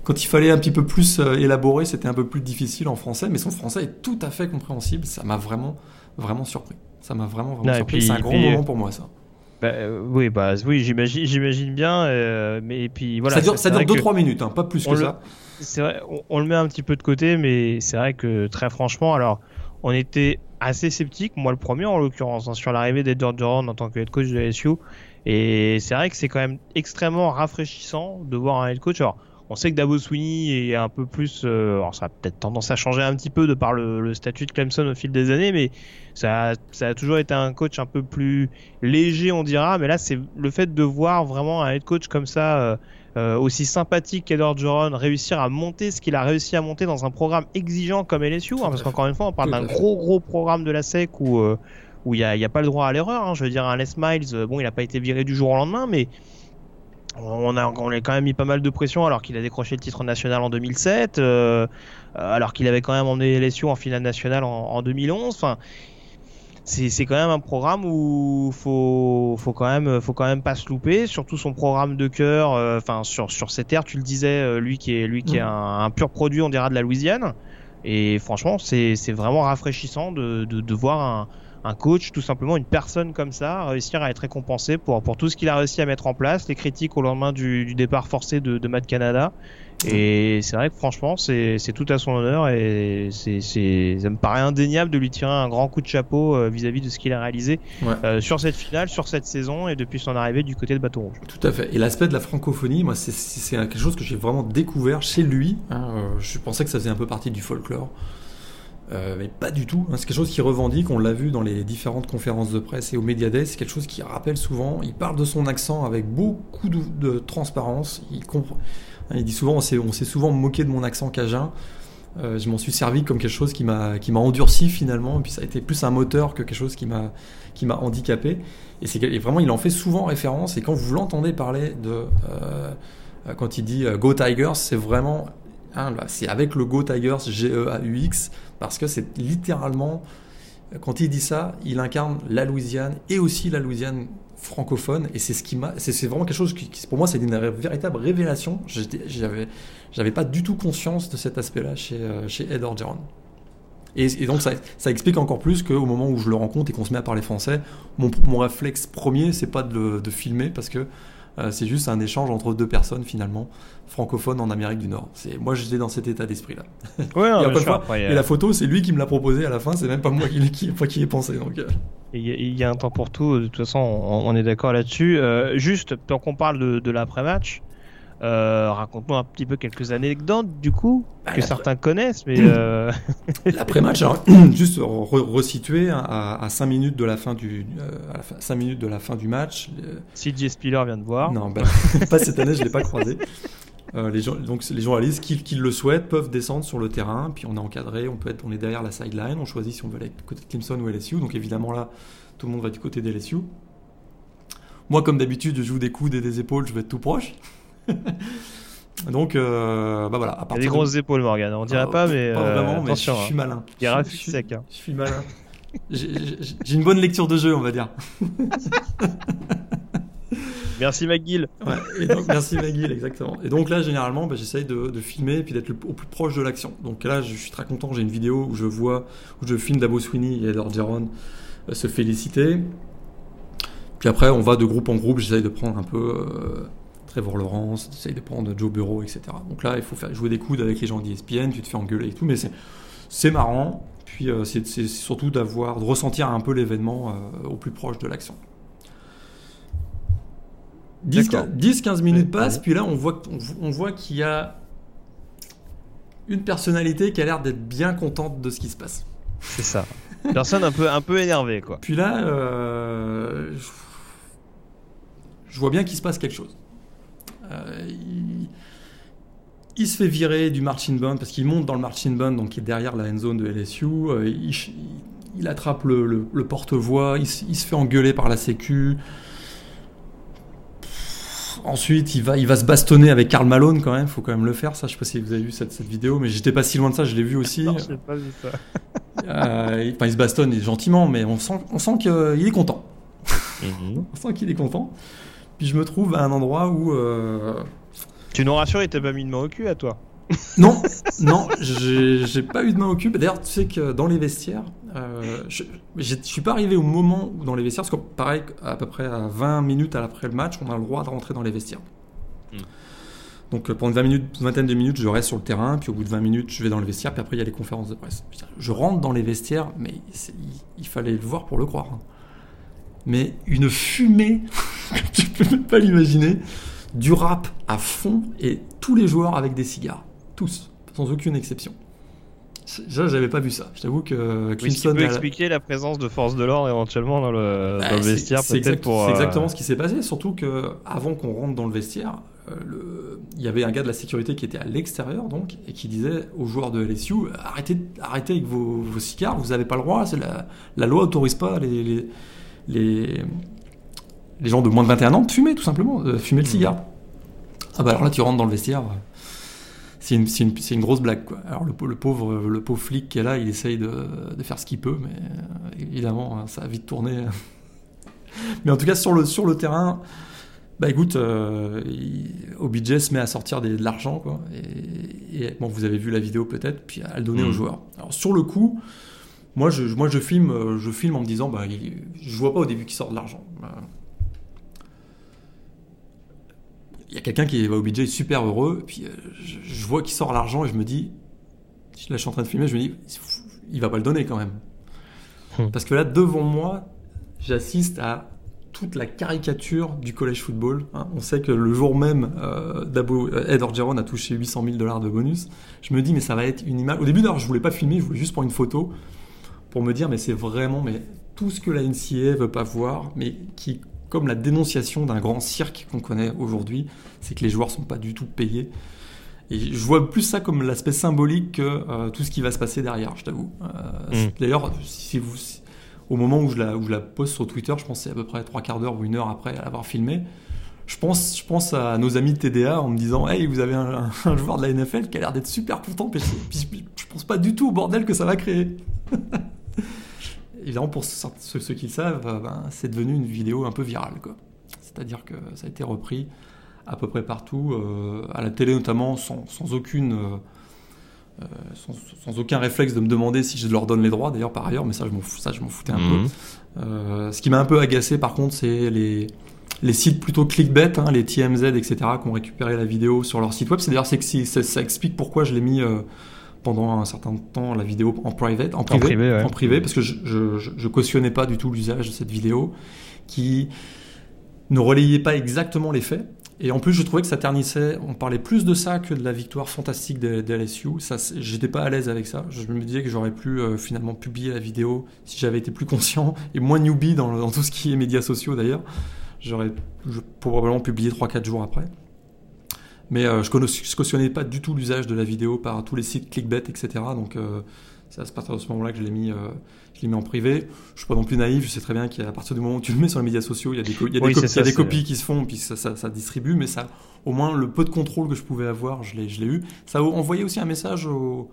quand il fallait un petit peu plus élaborer, c'était un peu plus difficile en français, mais son français est tout à fait compréhensible, ça m'a vraiment, vraiment surpris, surpris, puis, c'est un grand moment pour moi ça. Oui, j'imagine bien. Mais et puis voilà. Ça dure 2-3 minutes, hein, pas plus que ça. C'est vrai, on le met un petit peu de côté, mais c'est vrai que très franchement, alors on était assez sceptiques, moi le premier en l'occurrence, hein, sur l'arrivée d'Edward Durand en tant que head coach de LSU. Et c'est vrai que c'est quand même extrêmement rafraîchissant de voir un head coach. Alors, on sait que Dabo Swinney est un peu plus, alors ça a peut-être tendance à changer un petit peu de par le statut de Clemson au fil des années, mais ça a toujours été un coach un peu plus léger, on dira. Mais là, c'est le fait de voir vraiment un head coach comme ça, aussi sympathique qu'Edward Joron, réussir à monter ce qu'il a réussi à monter dans un programme exigeant comme LSU, hein, parce qu'encore une fois, on parle d'un gros programme de la SEC où il y a pas le droit à l'erreur. Hein, je veux dire, un Les Miles, bon, il a pas été viré du jour au lendemain, mais on a quand même mis pas mal de pression alors qu'il a décroché le titre national en 2007, alors qu'il avait quand même emmené LSU en finale nationale en 2011. Enfin, c'est quand même un programme où faut quand même pas se louper, surtout son programme de cœur. Enfin, sur ses terres, tu le disais, lui qui est un pur produit, on dira, de la Louisiane. Et franchement, c'est vraiment rafraîchissant de voir un coach, tout simplement une personne comme ça, réussir à être récompensé pour tout ce qu'il a réussi à mettre en place, les critiques au lendemain du départ forcé de Matt Canada. Et c'est vrai que franchement, c'est tout à son honneur, et ça me paraît indéniable de lui tirer un grand coup de chapeau vis-à-vis de ce qu'il a réalisé sur cette finale, sur cette saison, et depuis son arrivée du côté de Baton Rouge. Tout à fait. Et l'aspect de la francophonie, moi, c'est quelque chose que j'ai vraiment découvert chez lui. Je pensais que ça faisait un peu partie du folklore. Mais pas du tout, hein. C'est quelque chose qu'il revendique, on l'a vu dans les différentes conférences de presse et au Media Day, c'est quelque chose qu'il rappelle souvent, il parle de son accent avec beaucoup de transparence, il dit souvent, on s'est souvent moqué de mon accent cajun, je m'en suis servi comme quelque chose qui m'a endurci finalement, et puis ça a été plus un moteur que quelque chose qui m'a handicapé, et vraiment il en fait souvent référence, et quand vous l'entendez parler quand il dit Go Tigers, c'est vraiment... c'est avec le Go Tigers, G-E-A-U-X, parce que c'est littéralement, quand il dit ça, il incarne la Louisiane et aussi la Louisiane francophone, et c'est vraiment quelque chose qui pour moi c'est une véritable révélation. J'avais pas du tout conscience de cet aspect-là chez Ed Orgeron, et donc ça explique encore plus qu'au moment où je le rencontre et qu'on se met à parler français, mon réflexe premier c'est pas de filmer, parce que c'est juste un échange entre deux personnes finalement francophones en Amérique du Nord. Moi j'étais dans cet état d'esprit là. Ouais, non, et la photo c'est lui qui me l'a proposée à la fin, c'est même pas moi qui ai pensé. Il y a un temps pour tout, de toute façon on est d'accord là-dessus. Juste tant qu'on parle de l'après-match, raconte-nous un petit peu quelques anecdotes du coup que certains connaissent. Mais l'après-match, alors, juste resituer à 5 minutes de la fin du match. CJ Spiller vient de voir. Non, pas cette année, je l'ai pas croisé. Donc les journalistes qui le souhaitent peuvent descendre sur le terrain. Puis on est encadré, on est derrière la sideline, on choisit si on veut aller du côté de Clemson ou LSU. Donc évidemment là, tout le monde va du côté des LSU. Moi, comme d'habitude, je joue des coudes et des épaules, je vais être tout proche. Donc, voilà. À partir des grosses épaules, Morgane. On dirait pas, mais pas vraiment. Mais je suis malin. Je suis malin. J'ai une bonne lecture de jeu, on va dire. Merci McGill. Ouais, et donc, merci McGill, exactement. Et donc là, généralement, j'essaye de filmer et puis d'être au plus proche de l'action. Donc là, je suis très content. J'ai une vidéo où je filme Dabo Swinney et Edward Joron se féliciter. Puis après, on va de groupe en groupe. J'essaye de prendre un peu Trevor Lawrence, j'essaye de prendre Joe Burrow, etc. Donc là, il faut faire jouer des coudes avec les gens d'ESPN, tu te fais engueuler et tout, mais c'est marrant. Puis c'est surtout de ressentir un peu l'événement au plus proche de l'action. 10-15 minutes passent, puis là, on voit qu'il y a une personnalité qui a l'air d'être bien contente de ce qui se passe. C'est ça. Personne un peu énervée, quoi. Puis là, je vois bien qu'il se passe quelque chose. Il se fait virer du marching band parce qu'il monte dans le marching band, donc qui est derrière la end zone de LSU. Il attrape le porte-voix, il se fait engueuler par la sécu. Ensuite, il va se bastonner avec Karl Malone quand même. Faut quand même le faire, ça. Je sais pas si vous avez vu cette vidéo, mais j'étais pas si loin de ça. Je l'ai vu aussi. Non, j'ai pas vu ça. Il se bastonne gentiment, mais on sent qu'il est content. Mm-hmm. On sent qu'il est content. Puis je me trouve à un endroit où. Tu nous rassures, il t'a pas mis de main au cul à toi. Non, j'ai pas eu de main au cul. D'ailleurs, tu sais que dans les vestiaires, je suis pas arrivé au moment où dans les vestiaires, parce que pareil, à peu près à 20 minutes après le match, on a le droit de rentrer dans les vestiaires. Donc pendant une vingtaine de minutes, je reste sur le terrain, puis au bout de 20 minutes, je vais dans le vestiaire, puis après, il y a les conférences de presse. Je rentre dans les vestiaires, mais il fallait le voir pour le croire. Hein. Mais une fumée, tu peux même pas l'imaginer, du rap à fond, et tous les joueurs avec des cigares. Tous, sans aucune exception. Déjà, j'avais pas vu ça. Je t'avoue que Clemson peut expliquer la présence de forces de l'ordre éventuellement dans le vestiaire. C'est exactement ce qui s'est passé. Surtout que avant qu'on rentre dans le vestiaire, il y avait un gars de la sécurité qui était à l'extérieur donc et qui disait aux joueurs de LSU arrêtez avec vos cigares, vous avez pas le droit. C'est la loi autorise pas les gens de moins de 21 ans de fumer tout simplement, fumer le cigare. Ah bah alors là tu rentres dans le vestiaire. C'est une grosse blague, quoi. Alors le pauvre flic qui est là, il essaye de faire ce qu'il peut, mais évidemment ça a vite tourné. Mais en tout cas sur le terrain, bah écoute, OBJ se met à sortir de l'argent, quoi. Et bon, vous avez vu la vidéo peut-être, puis à le donner aux joueurs. Alors sur le coup, moi je filme en me disant bah je vois pas au début qu'il sort de l'argent. Il y a quelqu'un qui va au budget super heureux, puis je vois qu'il sort l'argent et je me dis, là je suis en train de filmer, je me dis, il va pas le donner quand même. Parce que là devant moi, j'assiste à toute la caricature du college football. Hein. On sait que le jour même, Dabo Ed Orgeron a touché $800,000 de bonus. Je me dis, mais ça va être une image. Au début d'ailleurs, je voulais pas filmer, je voulais juste prendre une photo pour me dire, mais c'est vraiment tout ce que la NCAA veut pas voir, mais qui comme la dénonciation d'un grand cirque qu'on connaît aujourd'hui, c'est que les joueurs ne sont pas du tout payés. Et je vois plus ça comme l'aspect symbolique que tout ce qui va se passer derrière, je t'avoue. D'ailleurs, au moment où je la poste sur Twitter, je pense que c'est à peu près 3/4 d'heure ou 1 heure après l'avoir filmé, je pense à nos amis de TDA en me disant « Hey, vous avez un joueur de la NFL qui a l'air d'être super content, puis je pense pas du tout au bordel que ça va créer !» Évidemment, pour ceux qui le savent, c'est devenu une vidéo un peu virale, quoi. C'est-à-dire que ça a été repris à peu près partout, à la télé notamment, sans aucun réflexe de me demander si je leur donne les droits, d'ailleurs par ailleurs, mais ça, je m'en foutais un peu. Ce qui m'a un peu agacé, par contre, c'est les sites plutôt clickbait, hein, les TMZ, etc., qui ont récupéré la vidéo sur leur site web. C'est d'ailleurs ça explique pourquoi je l'ai mis... pendant un certain temps la vidéo en privé, parce que je cautionnais pas du tout l'usage de cette vidéo qui ne relayait pas exactement les faits, et en plus je trouvais que ça ternissait, on parlait plus de ça que de la victoire fantastique de LSU. Ça, j'étais pas à l'aise avec ça, je me disais que j'aurais pu finalement publier la vidéo si j'avais été plus conscient et moins newbie dans tout ce qui est médias sociaux. D'ailleurs j'aurais probablement publié 3-4 jours après. Mais je cautionnais pas du tout l'usage de la vidéo par tous les sites clickbait, etc. Donc c'est à partir de ce moment-là que je l'ai mis en privé. Je suis pas non plus naïf, je sais très bien qu'à partir du moment où tu le mets sur les médias sociaux, il y a des copies qui se font, puis ça distribue. Mais ça, au moins le peu de contrôle que je pouvais avoir, je l'ai eu. Ça envoyait aussi un message aux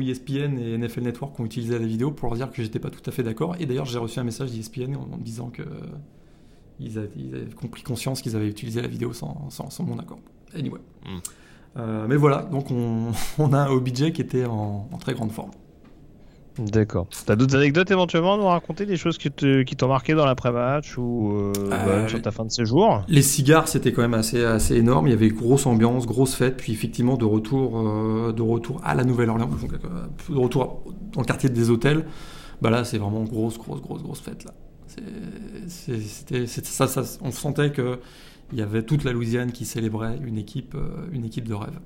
ESPN et NFL Network qui ont utilisé la vidéo pour leur dire que j'étais pas tout à fait d'accord. Et d'ailleurs j'ai reçu un message d'ESPN en me disant que ils avaient compris conscience qu'ils avaient utilisé la vidéo sans mon accord. Anyway. Mais voilà, donc on a un OBJ qui était en très grande forme. D'accord. T'as d'autres anecdotes éventuellement à nous raconter, des choses qui t'ont marqué dans l'après-match ou sur ta fin de séjour? Les cigares, c'était quand même assez énorme. Il y avait grosse ambiance, grosse fête, puis effectivement de retour à la Nouvelle-Orléans, de retour dans le quartier des hôtels. Bah là, c'est vraiment grosse fête là. C'était ça. On sentait que il y avait toute la Louisiane qui célébrait une équipe de rêve,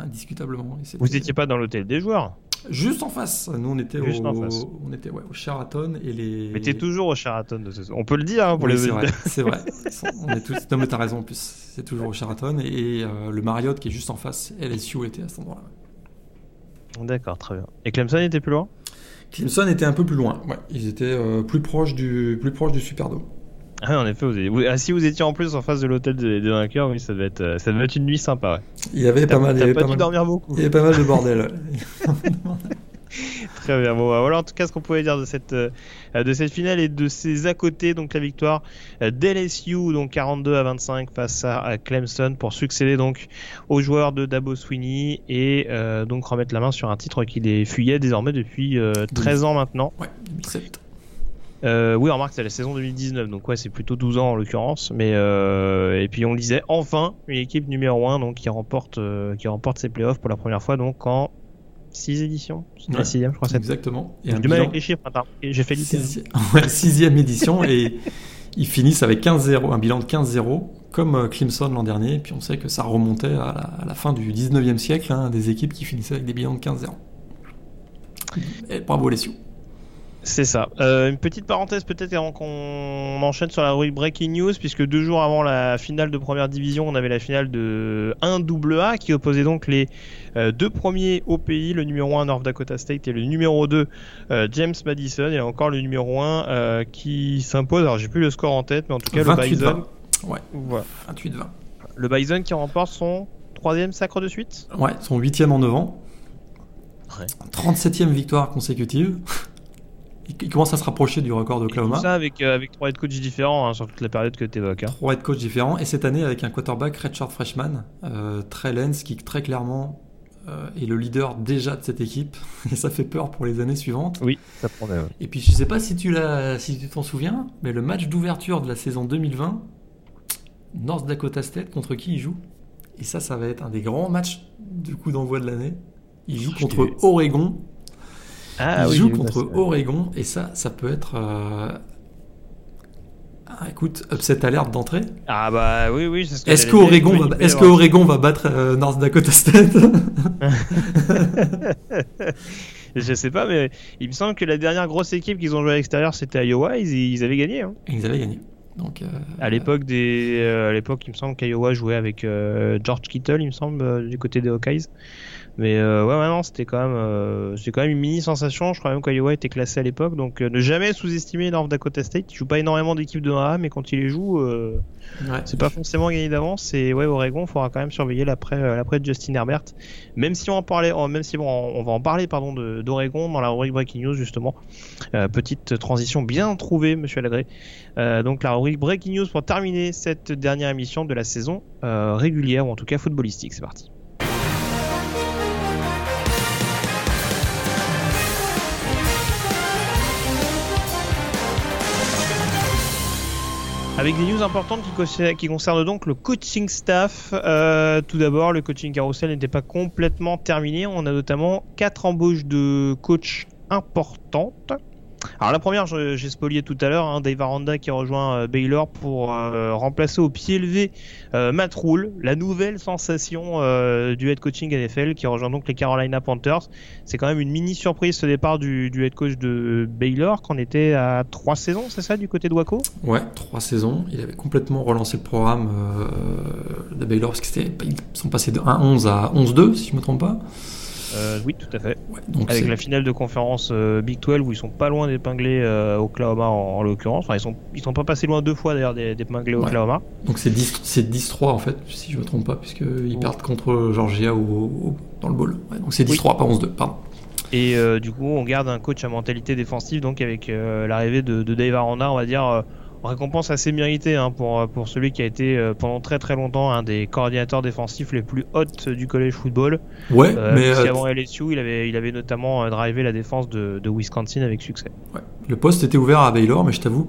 indiscutablement. Vous n'étiez pas dans l'hôtel des joueurs? Juste en face. Nous, on était au Sheraton et les. Mais t'es toujours au Sheraton de ce. On peut le dire pour les auditeurs. C'est vrai. On est tous. Non mais t'as raison en plus. C'est toujours au Sheraton et le Marriott qui est juste en face. LSU était à cet endroit-là. D'accord, très bien. Et Clemson était plus loin. Clemson était un peu plus loin. Ouais, ils étaient plus proches du Superdome. Ah, en effet, si vous étiez en plus en face de l'hôtel des vainqueurs, oui, ça devait être une nuit sympa. Ouais. Il y avait pas mal dormir beaucoup. Il y avait pas mal de bordel. Très bien. Bon, voilà en tout cas ce qu'on pouvait dire de cette finale et de ses à côté. Donc la victoire d'LSU, donc 42-25 face à Clemson pour succéder donc aux joueurs de Dabo Swinney et donc remettre la main sur un titre qui les fuyait désormais depuis 13 ans maintenant. Ouais, 2007. Oui, remarque, c'est la saison 2019, donc ouais, c'est plutôt 12 ans en l'occurrence. Mais et puis on le disait, enfin une équipe numéro 1 donc qui remporte ses playoffs pour la première fois donc en 6 éditions. Ouais, la 6ème, je crois. Exactement. Et du mal avec les chiffres, j'ai fait l'idée. 6ème édition et ils finissent avec 15-0, un bilan de 15-0 comme Clemson l'an dernier. Et puis on sait que ça remontait à la fin du 19e siècle, hein, des équipes qui finissaient avec des bilans de 15-0. Et bravo les Sioux. C'est ça. Une petite parenthèse peut-être avant qu'on enchaîne sur la rubrique Breaking News, puisque 2 jours avant la finale de première division, on avait la finale de 1AA qui opposait donc les 2 premiers au pays, le numéro 1 North Dakota State et le numéro 2 James Madison, et encore le numéro 1 qui s'impose. Alors j'ai plus le score en tête, mais en tout cas le Bison. 28-20. Ouais. Voilà. 28-20. Le Bison qui remporte son 3e sacre de suite. Ouais, son 8e en 9 ans. Ouais. 37e victoire consécutive. Il commence à se rapprocher du record de Oklahoma. Tout ça avec 3 head coachs différents, hein, sur toute la période que tu évoques. 3 head coachs différents. Et cette année, avec un quarterback redshirt freshman, Trey Lance, qui très clairement est le leader déjà de cette équipe. Et ça fait peur pour les années suivantes. Oui, ça prend. Ouais. Et puis, je ne sais pas si tu t'en souviens, mais le match d'ouverture de la saison 2020, North Dakota State, contre qui il joue? Et ça va être un des grands matchs du coup d'envoi de l'année. Il joue contre Oregon. Oregon, et ça peut être. Écoute, upset alerte d'entrée. Ah bah oui. C'est ce que Oregon va battre North Dakota State? Je sais pas, mais il me semble que la dernière grosse équipe qu'ils ont joué à l'extérieur, c'était à Iowa. Ils avaient gagné. Hein. Ils avaient gagné. Donc, à l'époque, il me semble qu'Iowa jouait avec George Kittle, il me semble, du côté des Hawkeyes. Mais c'était quand même une mini sensation. Je crois même qu'Iowa était classé à l'époque. Donc ne jamais sous-estimer North Dakota State. Ils jouent pas énormément d'équipes de 1A, mais quand ils les jouent, c'est pas forcément gagné d'avance. Et ouais, Oregon, il faudra quand même surveiller l'après de Justin Herbert. Même si on va en parler d'Oregon dans la rubrique Breaking News justement. Petite transition bien trouvée, monsieur Lagré. Donc la rubrique Breaking News pour terminer cette dernière émission de la saison régulière, ou en tout cas footballistique. C'est parti. Avec des news importantes qui concernent donc le coaching staff. Tout d'abord, le coaching carousel n'était pas complètement terminé. On a notamment 4 embauches de coachs importantes. Alors la première, j'ai spolié tout à l'heure, Dave Aranda qui rejoint Baylor pour remplacer au pied levé Matt Rhule, la nouvelle sensation du head coaching NFL qui rejoint donc les Carolina Panthers. C'est quand même une mini surprise ce départ du head coach de Baylor, qu'on était à 3 saisons, c'est ça, du côté de Waco? Ouais, 3 saisons. Il avait complètement relancé le programme de Baylor parce qu'ils sont passés de 1-11 à 11-2 si je ne me trompe pas. Oui, tout à fait. Ouais, donc avec la finale de conférence Big 12 où ils sont pas loin d'épingler Oklahoma en l'occurrence. Enfin, ils sont pas passés loin 2 fois d'ailleurs d'épingler Oklahoma. Donc c'est 10-3 en fait, si je me trompe pas, puisqu'ils partent contre Georgia dans le bowl. Ouais, donc c'est 10-3, pas 11-2, pardon. Et du coup, on garde un coach à mentalité défensive, donc avec l'arrivée de Dave Aranda, on va dire récompense assez méritée hein, pour celui qui a été pendant très très longtemps un des coordinateurs défensifs les plus hautes du college football. Ouais, mais avant LSU, il avait notamment drivé la défense de Wisconsin avec succès. Ouais. Le poste était ouvert à Baylor, mais je t'avoue,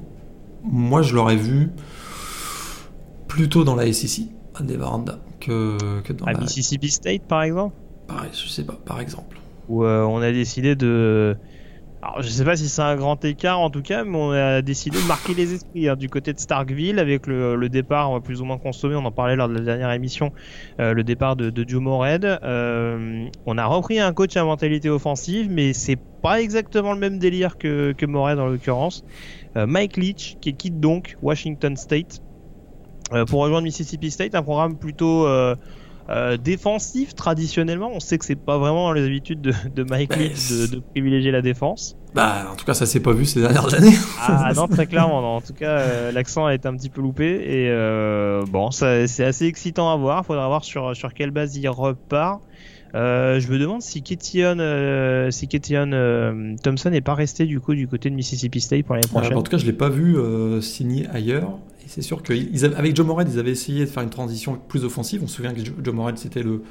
moi je l'aurais vu plutôt dans la SEC, à Dave Aranda, que dans la Mississippi State par exemple. Pareil, je sais pas, par exemple. Où on a décidé de. Alors, je sais pas si c'est un grand écart en tout cas, mais on a décidé de marquer les esprits hein, du côté de Starkville avec le départ plus ou moins consommé, on en parlait lors de la dernière émission, le départ de Joe Moorhead. On a repris un coach à mentalité offensive, mais c'est pas exactement le même délire que Moorhead en l'occurrence. Mike Leach qui quitte donc Washington State pour rejoindre Mississippi State, un programme plutôt défensif traditionnellement. On sait que c'est pas vraiment dans les habitudes de Mike Leach de privilégier la défense. Bah en tout cas ça s'est pas vu ces dernières années. Ah non, très clairement non. En tout cas l'accent a été un petit peu loupé et bon ça, c'est assez excitant à voir. Faudra voir sur quelle base il repart. Je me demande si Ketion Thompson n'est pas resté du côté de Mississippi State pour l'année prochaine. En tout cas je l'ai pas vu signer ailleurs. C'est sûr qu'avec Joe Moorhead, ils avaient essayé de faire une transition plus offensive. On se souvient que Joe Moorhead, c'était le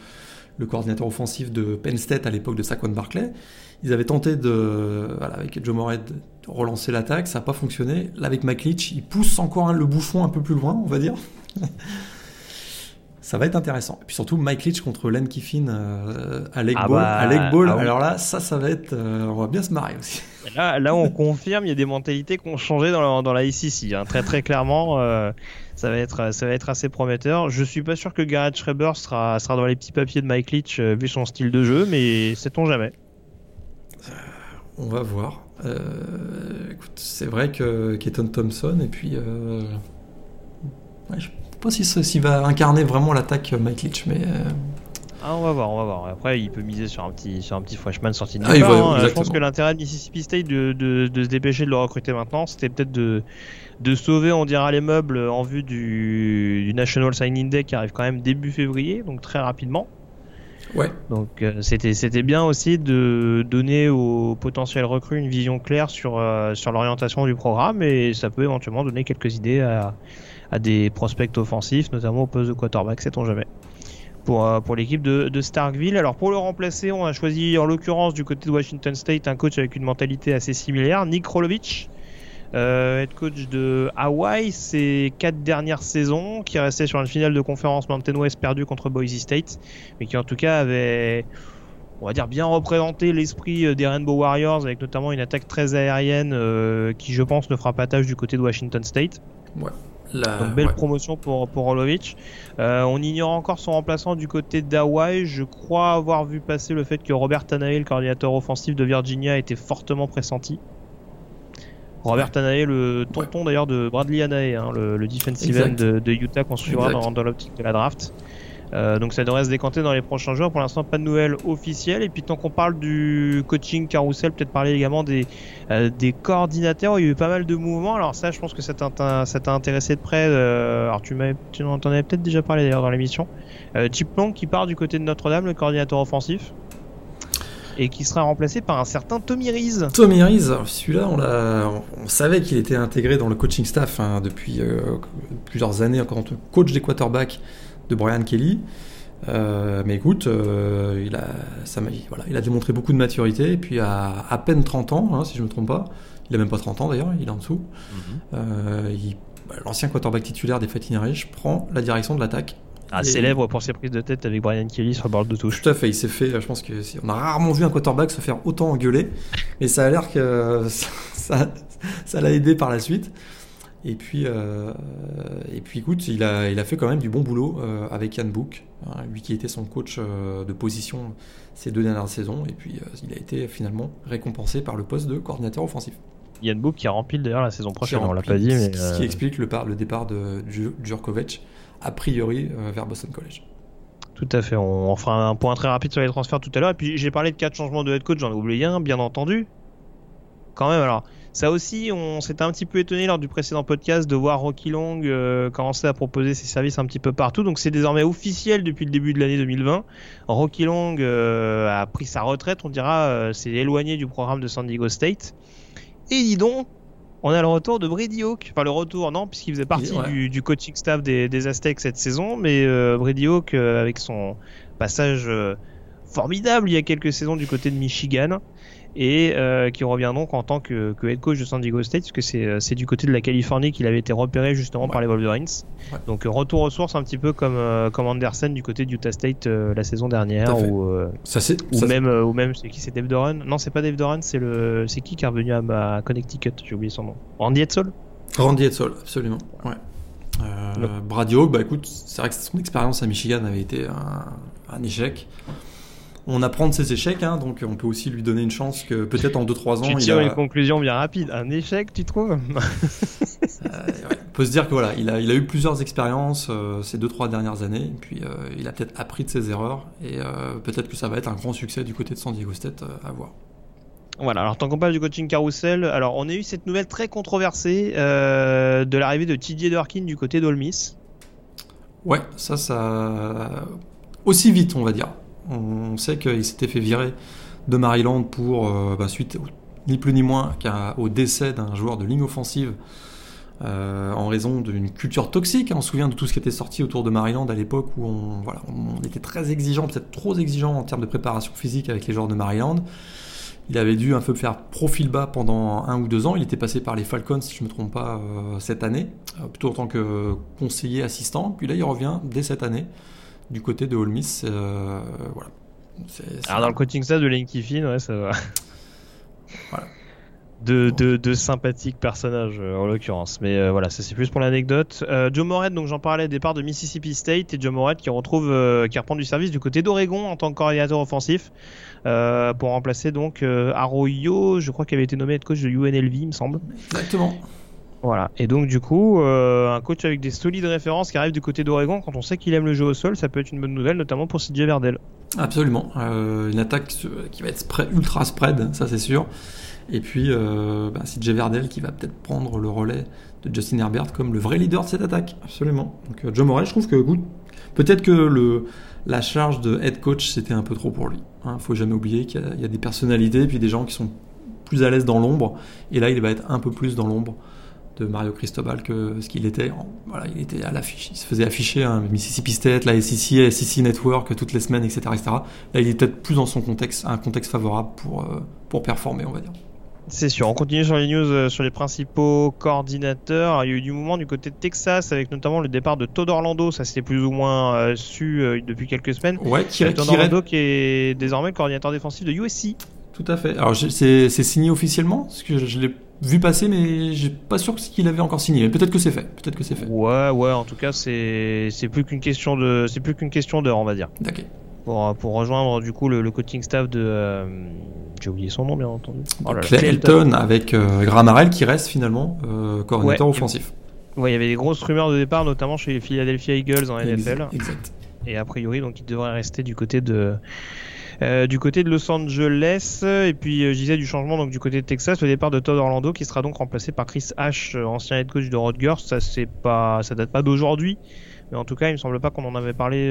coordinateur offensif de Penn State à l'époque de Saquon Barkley. Ils avaient tenté, avec Joe Moorhead, de relancer l'attaque. Ça n'a pas fonctionné. Là, avec Mike Leach, il pousse encore le bouchon un peu plus loin, on va dire. Ça va être intéressant. Et puis surtout, Mike Leach contre Lane Kiffin à Lake Ball. À Lake Ball. Ah ouais. Alors là, ça va être... on va bien se marrer aussi. Là, on confirme, il y a des mentalités qui ont changé dans la SEC. Hein. Très, très clairement, ça va être assez prometteur. Je suis pas sûr que Garrett Schreiber sera dans les petits papiers de Mike Leach vu son style de jeu, mais sait-on jamais. On va voir. Écoute, c'est vrai que Keaton Thompson et puis... Ouais, je ne sais pas s'il va incarner vraiment l'attaque Mike Leach, mais... On va voir. Après, il peut miser sur un petit freshman sorti de départ. Je pense que l'intérêt de Mississippi State de se dépêcher de le recruter maintenant, c'était peut-être de sauver, on dira, les meubles en vue du National Signing Day qui arrive quand même début février, donc très rapidement. Ouais. Donc c'était bien aussi de donner aux potentiels recrues une vision claire sur l'orientation du programme, et ça peut éventuellement donner quelques idées à des prospects offensifs, notamment au poste de quarterback, sait-on jamais, pour l'équipe de Starkville. Alors pour le remplacer, on a choisi en l'occurrence du côté de Washington State un coach avec une mentalité assez similaire, Nick Rolovich, head coach de Hawaii, ses 4 dernières saisons, qui restait sur une finale de conférence Mountain West perdue contre Boise State, mais qui en tout cas avait... on va dire bien représenter l'esprit des Rainbow Warriors avec notamment une attaque très aérienne qui je pense ne fera pas tâche du côté de Washington State. Ouais. Donc belle promotion pour Rolovich. On ignore encore son remplaçant du côté d'Hawaï. Je crois avoir vu passer le fait que Robert Tannehill, le coordinateur offensif de Virginia, était fortement pressenti. Robert Tannehill, le tonton d'ailleurs de Bradley Anae, hein, le defensive end de Utah qu'on suivra dans l'optique de la draft. Donc ça devrait se décanter dans les prochains jours. Pour l'instant, pas de nouvelles officielles. Et puis tant qu'on parle du coaching carousel, peut-être parler également des coordinateurs. Il y a eu pas mal de mouvements. Alors ça, je pense que ça t'a intéressé de près. Alors tu en avais peut-être déjà parlé d'ailleurs dans l'émission. Chip Long qui part du côté de Notre-Dame, le coordinateur offensif, et qui sera remplacé par un certain Tommy Rees. Tommy Rees, celui-là, on savait qu'il était intégré dans le coaching staff hein, depuis plusieurs années, encore en tant que coach des quarterbacks de Brian Kelly, mais écoute, il a démontré beaucoup de maturité, et puis à peine 30 ans, hein, si je ne me trompe pas, il a même pas 30 ans d'ailleurs, il est en dessous, l'ancien quarterback titulaire des Fighting Irish prend la direction de l'attaque. Célèbre pour ses prises de tête avec Brian Kelly sur le bord de touche. Tout à fait, il s'est fait, je pense que on a rarement vu un quarterback se faire autant engueuler, mais ça a l'air que ça l'a aidé par la suite. Et puis écoute, il a fait quand même du bon boulot avec Ian Book, hein, lui qui était son coach de position ces 2 dernières saisons, et puis il a été finalement récompensé par le poste de coordinateur offensif. Ian Book qui remplit d'ailleurs la saison prochaine, on l'a pas dit, mais ce qui explique le départ de Jurkovec a priori vers Boston College. Tout à fait, on en fera un point très rapide sur les transferts tout à l'heure, et puis j'ai parlé de 4 changements de head coach, j'en ai oublié un, bien entendu. Quand même, alors ça aussi, on s'était un petit peu étonné lors du précédent podcast de voir Rocky Long commencer à proposer ses services un petit peu partout. Donc c'est désormais officiel depuis le début de l'année 2020. Rocky Long a pris sa retraite, on dira, s'est éloigné du programme de San Diego State. Et dis donc, on a le retour de Brady Hoke. Enfin, le retour, non, puisqu'il faisait partie du coaching staff des Aztecs cette saison. Mais Brady Hoke, avec son passage formidable il y a quelques saisons du côté de Michigan, et qui revient donc en tant que head coach de San Diego State, puisque c'est du côté de la Californie qu'il avait été repéré justement par les Wolverines. Ouais. Donc retour aux sources un petit peu comme Anderson du côté d'Utah State la saison dernière, ou même c'est qui, c'est Dave Doran? Non, c'est pas Dave Doran, c'est qui est revenu à Connecticut, j'ai oublié son nom. Randy Edsall, absolument. Ouais. Brady Hoke, bah écoute, c'est vrai que son expérience à Michigan avait été un échec. On apprend de ses échecs, hein, donc on peut aussi lui donner une chance que peut-être en 2-3 ans... Tu tires une conclusion bien rapide. Un échec, tu trouves ? On peut se dire que voilà, il a eu plusieurs expériences ces 2-3 dernières années, et puis il a peut-être appris de ses erreurs, et peut-être que ça va être un grand succès du côté de San Diego State à voir. Voilà, alors tant qu'on parle du coaching carousel, alors on a eu cette nouvelle très controversée de l'arrivée de T.J. Durkin du côté d'Ole Miss. Ouais, ça... Aussi vite, on va dire. On sait qu'il s'était fait virer de Maryland pour suite ni plus ni moins qu'au décès d'un joueur de ligne offensive en raison d'une culture toxique. On se souvient de tout ce qui était sorti autour de Maryland à l'époque où on était très exigeant, peut-être trop exigeant en termes de préparation physique avec les joueurs de Maryland. Il avait dû un peu faire profil bas pendant 1 ou 2 ans. Il était passé par les Falcons, si je ne me trompe pas, cette année, plutôt en tant que conseiller assistant. Puis là, il revient dès cette année du côté de Ole Miss, voilà. C'est... Alors dans le coaching staff de Lane Kiffin, ouais, ça va. Voilà. De sympathiques personnages en l'occurrence, mais voilà, ça c'est plus pour l'anecdote. Joe Moorhead, donc j'en parlais, départ de Mississippi State, et Joe Moorhead qui reprend du service du côté d'Oregon en tant que coordinateur offensif pour remplacer donc Arroyo, je crois qu'il avait été nommé head coach de UNLV, il me semble. Exactement. Voilà, et donc du coup, un coach avec des solides références qui arrive du côté d'Oregon, quand on sait qu'il aime le jeu au sol, ça peut être une bonne nouvelle, notamment pour CJ Verdell. Absolument, une attaque qui va être ultra spread, ça c'est sûr. Et puis CJ Verdell qui va peut-être prendre le relais de Justin Herbert comme le vrai leader de cette attaque. Absolument. Donc Joe Moorhead, je trouve que peut-être que la charge de head coach c'était un peu trop pour lui. Hein, faut jamais oublier qu'il y a des personnalités et puis des gens qui sont plus à l'aise dans l'ombre. Et là, il va être un peu plus dans l'ombre de Mario Cristobal que ce qu'il était. Voilà, il était à l'affiche, il se faisait afficher, hein, Mississippi State, la SEC Network toutes les semaines, etc. Là, il est peut-être plus dans son contexte, un contexte favorable pour performer, on va dire. C'est sûr. On continue sur les news sur les principaux coordinateurs. Il y a eu du mouvement du côté de Texas, avec notamment le départ de Todd Orlando. Ça, c'était plus ou moins su depuis quelques semaines. Ouais, Todd Orlando qui est désormais le coordinateur défensif de USC. Tout à fait. Alors, c'est signé officiellement, parce que je l'ai vu passer, mais j'ai pas sûr qu'il avait encore signé. Mais peut-être que c'est fait. Ouais. En tout cas, c'est plus qu'une question d'heure, on va dire. D'accord. Pour rejoindre du coup le coaching staff de j'ai oublié son nom, bien entendu. Clay Elton avec Gramarel qui reste finalement coordinateur offensif. Il y avait des grosses rumeurs de départ, notamment chez les Philadelphia Eagles en NFL. Exact. Et a priori, donc il devrait rester du côté de Los Angeles. Et puis je disais du changement donc du côté de Texas, le départ de Todd Orlando qui sera donc remplacé par Chris Ash, ancien head coach de Rutgers. Ça date pas d'aujourd'hui, mais en tout cas il me semble pas qu'on en avait parlé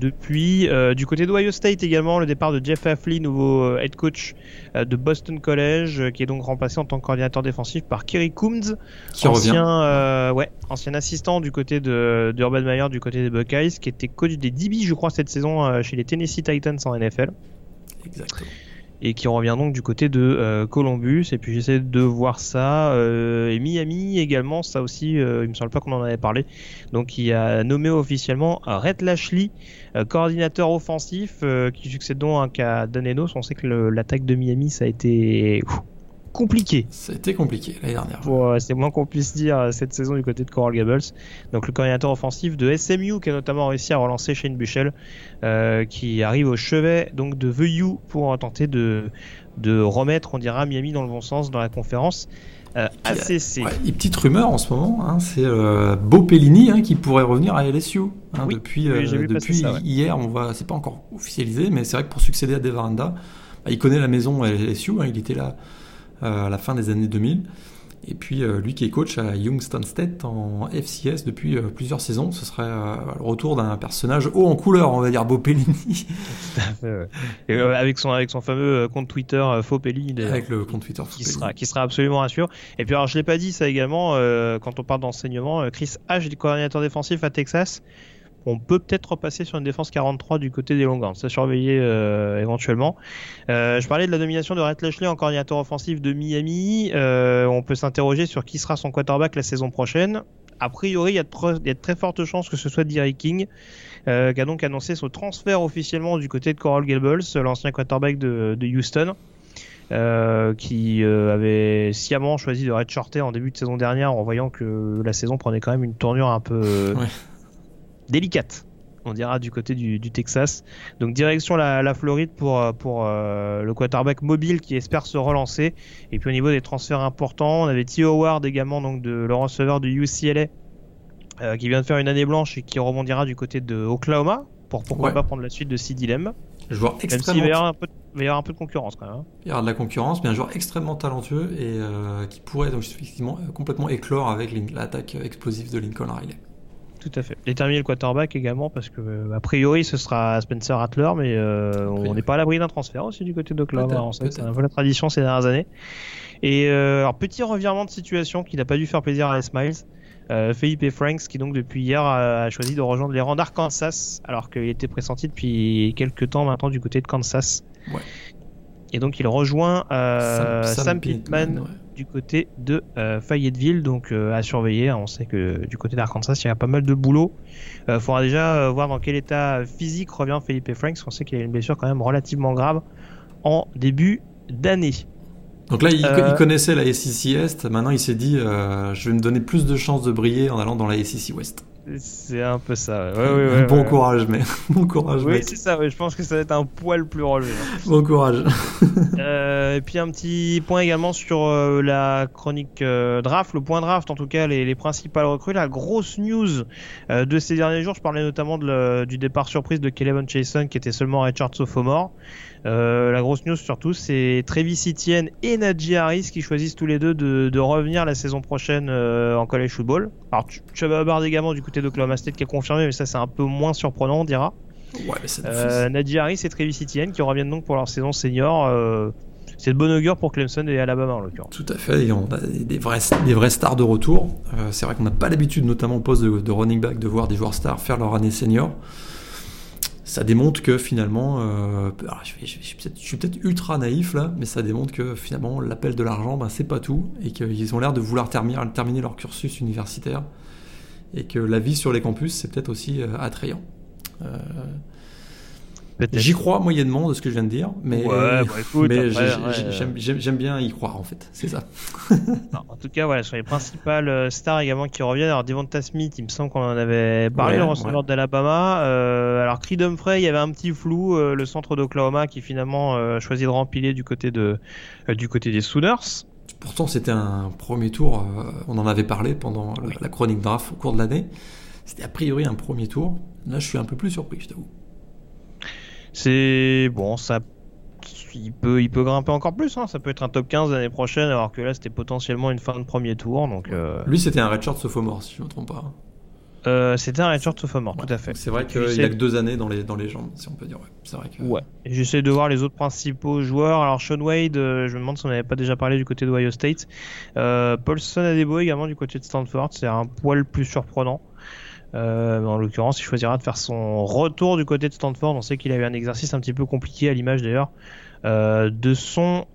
depuis. Du côté d'Ohio State également, le départ de Jeff Hafley, nouveau head coach de Boston College, qui est donc remplacé en tant que coordinateur défensif par Kerry Coombs, ancien assistant du côté de Urban Meyer du côté des Buckeyes, qui était coach des DB je crois cette saison chez les Tennessee Titans en NFL. Exactement. Et qui revient donc du côté de Columbus. Et puis j'essaie de voir ça, et Miami également, ça aussi il me semble pas qu'on en avait parlé, donc il a nommé officiellement Rhett Lashlee coordinateur offensif, qui succède donc à Dan Enos. On sait que l'attaque de Miami, ça a été compliqué. Ça a été compliqué l'année dernière. C'est moins qu'on puisse dire cette saison du côté de Coral Gables. Donc le coordinateur offensif de SMU qui a notamment réussi à relancer Shane Buechele, qui arrive au chevet donc de VU pour tenter de remettre, on dira, Miami dans le bon sens dans la conférence ACC. Et petite rumeur en ce moment, hein, c'est Bo Pelini qui pourrait revenir à LSU. Depuis hier, c'est pas encore officialisé, mais c'est vrai que pour succéder à Dave Aranda, il connaît la maison LSU, il était là à la fin des années 2000, Et puis lui qui est coach à Youngstown State en FCS depuis plusieurs saisons, ce serait le retour d'un personnage haut en couleur, on va dire Bopellini. Et avec son fameux compte Twitter Fopelli, avec le compte Twitter qui sera absolument assuré. Et puis alors je l'ai pas dit ça également, quand on parle d'enseignement, Chris H, le coordinateur défensif à Texas. On peut peut-être repasser sur une défense 43 du côté des Longhorns, ça surveiller éventuellement. Je parlais de la domination de Rhett Lashley en coordinateur offensif de Miami. On peut s'interroger sur qui sera son quarterback la saison prochaine. A priori, il y a de très fortes chances que ce soit Derek King, qui a donc annoncé son transfert officiellement du côté de Coral Gables, l'ancien quarterback de Houston. Qui avait sciemment choisi de redshorter en début de saison dernière en voyant que la saison prenait quand même une tournure un peu... Ouais. Délicate, on dira, du côté du Texas. Donc direction la Floride pour le quarterback mobile qui espère se relancer. Et puis au niveau des transferts importants, on avait T. Howard également, donc le receveur de UCLA, qui vient de faire une année blanche et qui rebondira du côté de Oklahoma pour pourquoi pas prendre la suite de CeeDee Lamb. Joueur extrêmement... Même s'il va y avoir un peu de concurrence quand même. Il y aura de la concurrence, mais un joueur extrêmement talentueux et qui pourrait donc effectivement complètement éclore avec l'attaque explosive de Lincoln Riley. Tout à fait. Déterminer le quarterback également parce que a priori ce sera Spencer Rattler, mais on n'est pas à l'abri d'un transfert aussi du côté d'Oklahoma. C'est un peu la tradition ces dernières années. Et alors petit revirement de situation qui n'a pas dû faire plaisir à Les Miles. Felipe Franks qui donc depuis hier a choisi de rejoindre les rangs d'Arkansas alors qu'il était pressenti depuis quelques temps maintenant du côté de Kansas. Ouais. Et donc il rejoint Sam Pittman du côté de Fayetteville, donc à surveiller. On sait que du côté d'Arkansas, il y a pas mal de boulot. Il faudra déjà voir dans quel état physique revient Felipe Franks. On sait qu'il a une blessure quand même relativement grave en début d'année. Donc là, il connaissait la SEC Est. Maintenant, il s'est dit je vais me donner plus de chances de briller en allant dans la SEC Ouest. C'est un peu ça. Courage, mais bon courage. Oui, mec. C'est ça. Ouais. Je pense que ça va être un poil plus relevé. Bon courage. Et puis un petit point également sur la chronique draft, le point draft en tout cas, les principales recrues. La grosse news de ces derniers jours, je parlais notamment du départ surprise de Kelevon Chason qui était seulement redshirt sophomore. La grosse news surtout, c'est Travis Etienne et Najee Harris qui choisissent tous les deux de revenir la saison prochaine en college football. Alors tu avais abordé également du côté d'Oklahoma State qui a confirmé, mais ça c'est un peu moins surprenant on dira. Ouais, mais Najee Harris et Travis Etienne qui reviennent donc pour leur saison senior. C'est de bon augure pour Clemson et Alabama en l'occurrence. Tout à fait, et on a des vrais stars de retour. C'est vrai qu'on n'a pas l'habitude, notamment au poste de running back, de voir des joueurs stars faire leur année senior. Ça démontre que finalement, je suis peut-être ultra naïf là, mais ça démontre que finalement l'appel de l'argent, c'est pas tout, et qu'ils ont l'air de vouloir terminer leur cursus universitaire, et que la vie sur les campus c'est peut-être aussi attrayant. Peut-être. J'y crois moyennement de ce que je viens de dire, j'aime bien y croire en fait, c'est ça. Non, en tout cas, voilà, sur les principales stars également qui reviennent, alors Devonta Smith, il me semble qu'on en avait parlé, le receveur d'Alabama. Alors Creed Humphrey, il y avait un petit flou, le centre d'Oklahoma qui finalement choisit de rempiler du côté des Sooners. Pourtant, c'était un premier tour, on en avait parlé pendant la chronique draft au cours de l'année. C'était a priori un premier tour. Là, je suis un peu plus surpris, je t'avoue. C'est bon, ça il peut grimper encore plus, hein. Ça peut être un top 15 l'année prochaine, alors que là c'était potentiellement une fin de premier tour. Donc lui c'était un redshirt sophomore si je ne me trompe pas. C'était un redshirt sophomore, tout à fait. C'est vrai qu'il a que 2 années dans les jambes, si on peut dire. Ouais. C'est vrai que... ouais. Et j'essaie de voir les autres principaux joueurs. Alors Sean Wade, je me demande si on n'avait pas déjà parlé du côté de Ohio State. Paulson Adebo également du côté de Stanford, c'est un poil plus surprenant. En l'occurrence, il choisira de faire son retour du côté de Stanford. On sait qu'il a eu un exercice un petit peu compliqué à l'image d'ailleurs de son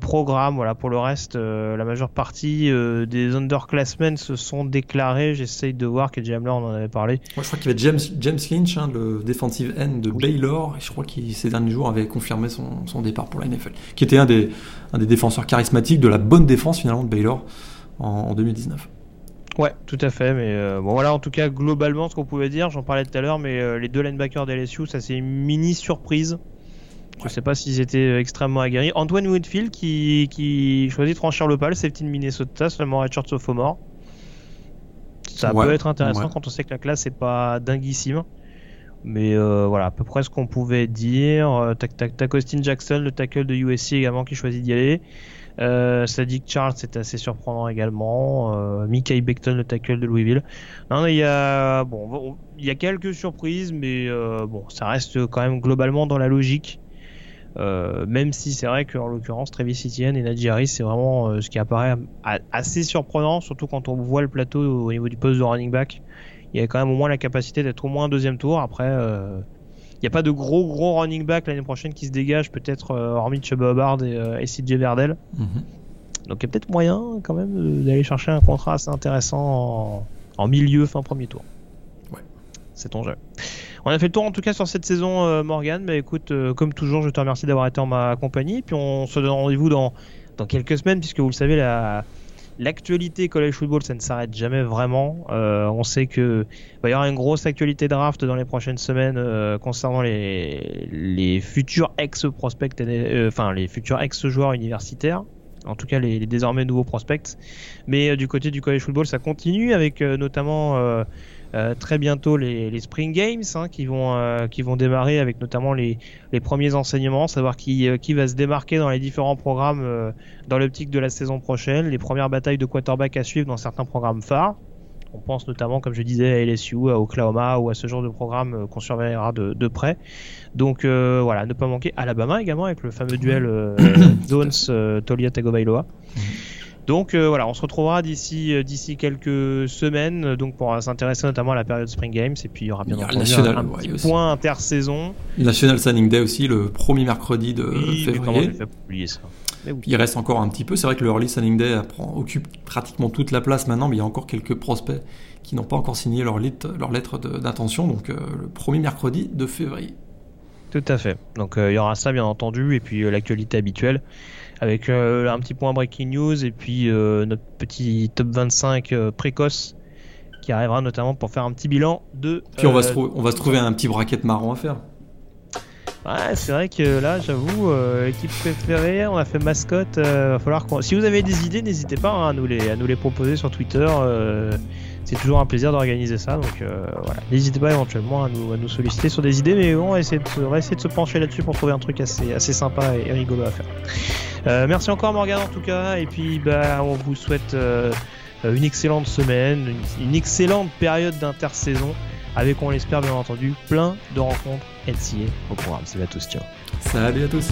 programme. Voilà, pour le reste, la majeure partie des underclassmen se sont déclarés. J'essaye de voir que James, là on en avait parlé. Ouais, je crois qu'il y avait James Lynch, le defensive end de Baylor. Et je crois qu'il ces derniers jours avait confirmé son départ pour la NFL, qui était un des défenseurs charismatiques de la bonne défense finalement de Baylor en 2019. Ouais, tout à fait, mais en tout cas globalement ce qu'on pouvait dire, j'en parlais tout à l'heure, mais les 2 linebackers d'LSU, ça c'est une mini surprise. Je sais pas s'ils étaient extrêmement aguerris. Antoine Winfield qui choisit de franchir le pas, le safety de Minnesota, seulement redshirt sophomore. Ça peut être intéressant quand on sait que la classe est pas dinguissime. Mais à peu près ce qu'on pouvait dire. Tac Austin Jackson, le tackle de USC également qui choisit d'y aller. Sadiq Charles, c'est assez surprenant également. Mekhi Becton, le tackle de Louisville. Non, il y a quelques surprises, mais ça reste quand même globalement dans la logique. Même si c'est vrai qu'en l'occurrence Travis Etienne et Najee Harris, c'est vraiment ce qui apparaît assez surprenant, surtout quand on voit le plateau au niveau du poste de running back. Il y a quand même au moins la capacité d'être au moins deuxième tour. Après, il n'y a pas de gros running back l'année prochaine qui se dégage, peut-être hormis Chuba Hubbard et CJ Verdell. Mm-hmm. Donc il y a peut-être moyen quand même d'aller chercher un contrat assez intéressant en milieu, fin premier tour. Ouais. C'est ton jeu. On a fait le tour en tout cas sur cette saison, Morgane. Mais écoute, comme toujours, je te remercie d'avoir été en ma compagnie. Puis on se donne rendez-vous dans quelques semaines, puisque vous le savez, l'actualité college football, ça ne s'arrête jamais vraiment. On sait que va y avoir une grosse actualité draft dans les prochaines semaines concernant les futurs ex-prospects, les futurs ex-joueurs universitaires. En tout cas, les désormais nouveaux prospects. Mais du côté du college football, ça continue avec notamment. Très bientôt les Spring Games qui vont démarrer, avec notamment les premiers enseignements, savoir qui va se démarquer dans les différents programmes dans l'optique de la saison prochaine, les premières batailles de quarterback à suivre dans certains programmes phares. On pense notamment, comme je disais, à LSU, à Oklahoma ou à ce genre de programme qu'on surveillera de près. Donc ne pas manquer Alabama également, avec le fameux duel Jones-Tolia Tagovailoa. Donc on se retrouvera d'ici quelques semaines, donc pour s'intéresser notamment à la période Spring Games, et puis il y aura bien entendu un petit point intersaison. National Signing Day aussi, le premier mercredi de février. Il reste encore un petit peu. C'est vrai que le Early Signing Day occupe pratiquement toute la place maintenant, mais il y a encore quelques prospects qui n'ont pas encore signé leur lettre d'intention, donc le premier mercredi de février. Tout à fait. Donc il y aura ça bien entendu, et puis l'actualité habituelle, avec un petit point breaking news, et puis notre petit top 25 précoce qui arrivera notamment pour faire un petit bilan de... Puis on va se trouver un petit bracket marron à faire. Ouais, c'est vrai que là, j'avoue, équipe préférée, on a fait mascotte. Va falloir qu'on... Si vous avez des idées, n'hésitez pas à nous les proposer sur Twitter. C'est toujours un plaisir d'organiser ça. Donc n'hésitez pas éventuellement à nous solliciter sur des idées. Mais bon, on va essayer de se pencher là-dessus pour trouver un truc assez sympa et rigolo à faire. Merci encore Morgane en tout cas, et puis on vous souhaite une excellente semaine, une excellente période d'intersaison, avec, on l'espère bien entendu, plein de rencontres NCAA au programme. Salut à tous, ciao. Salut à tous.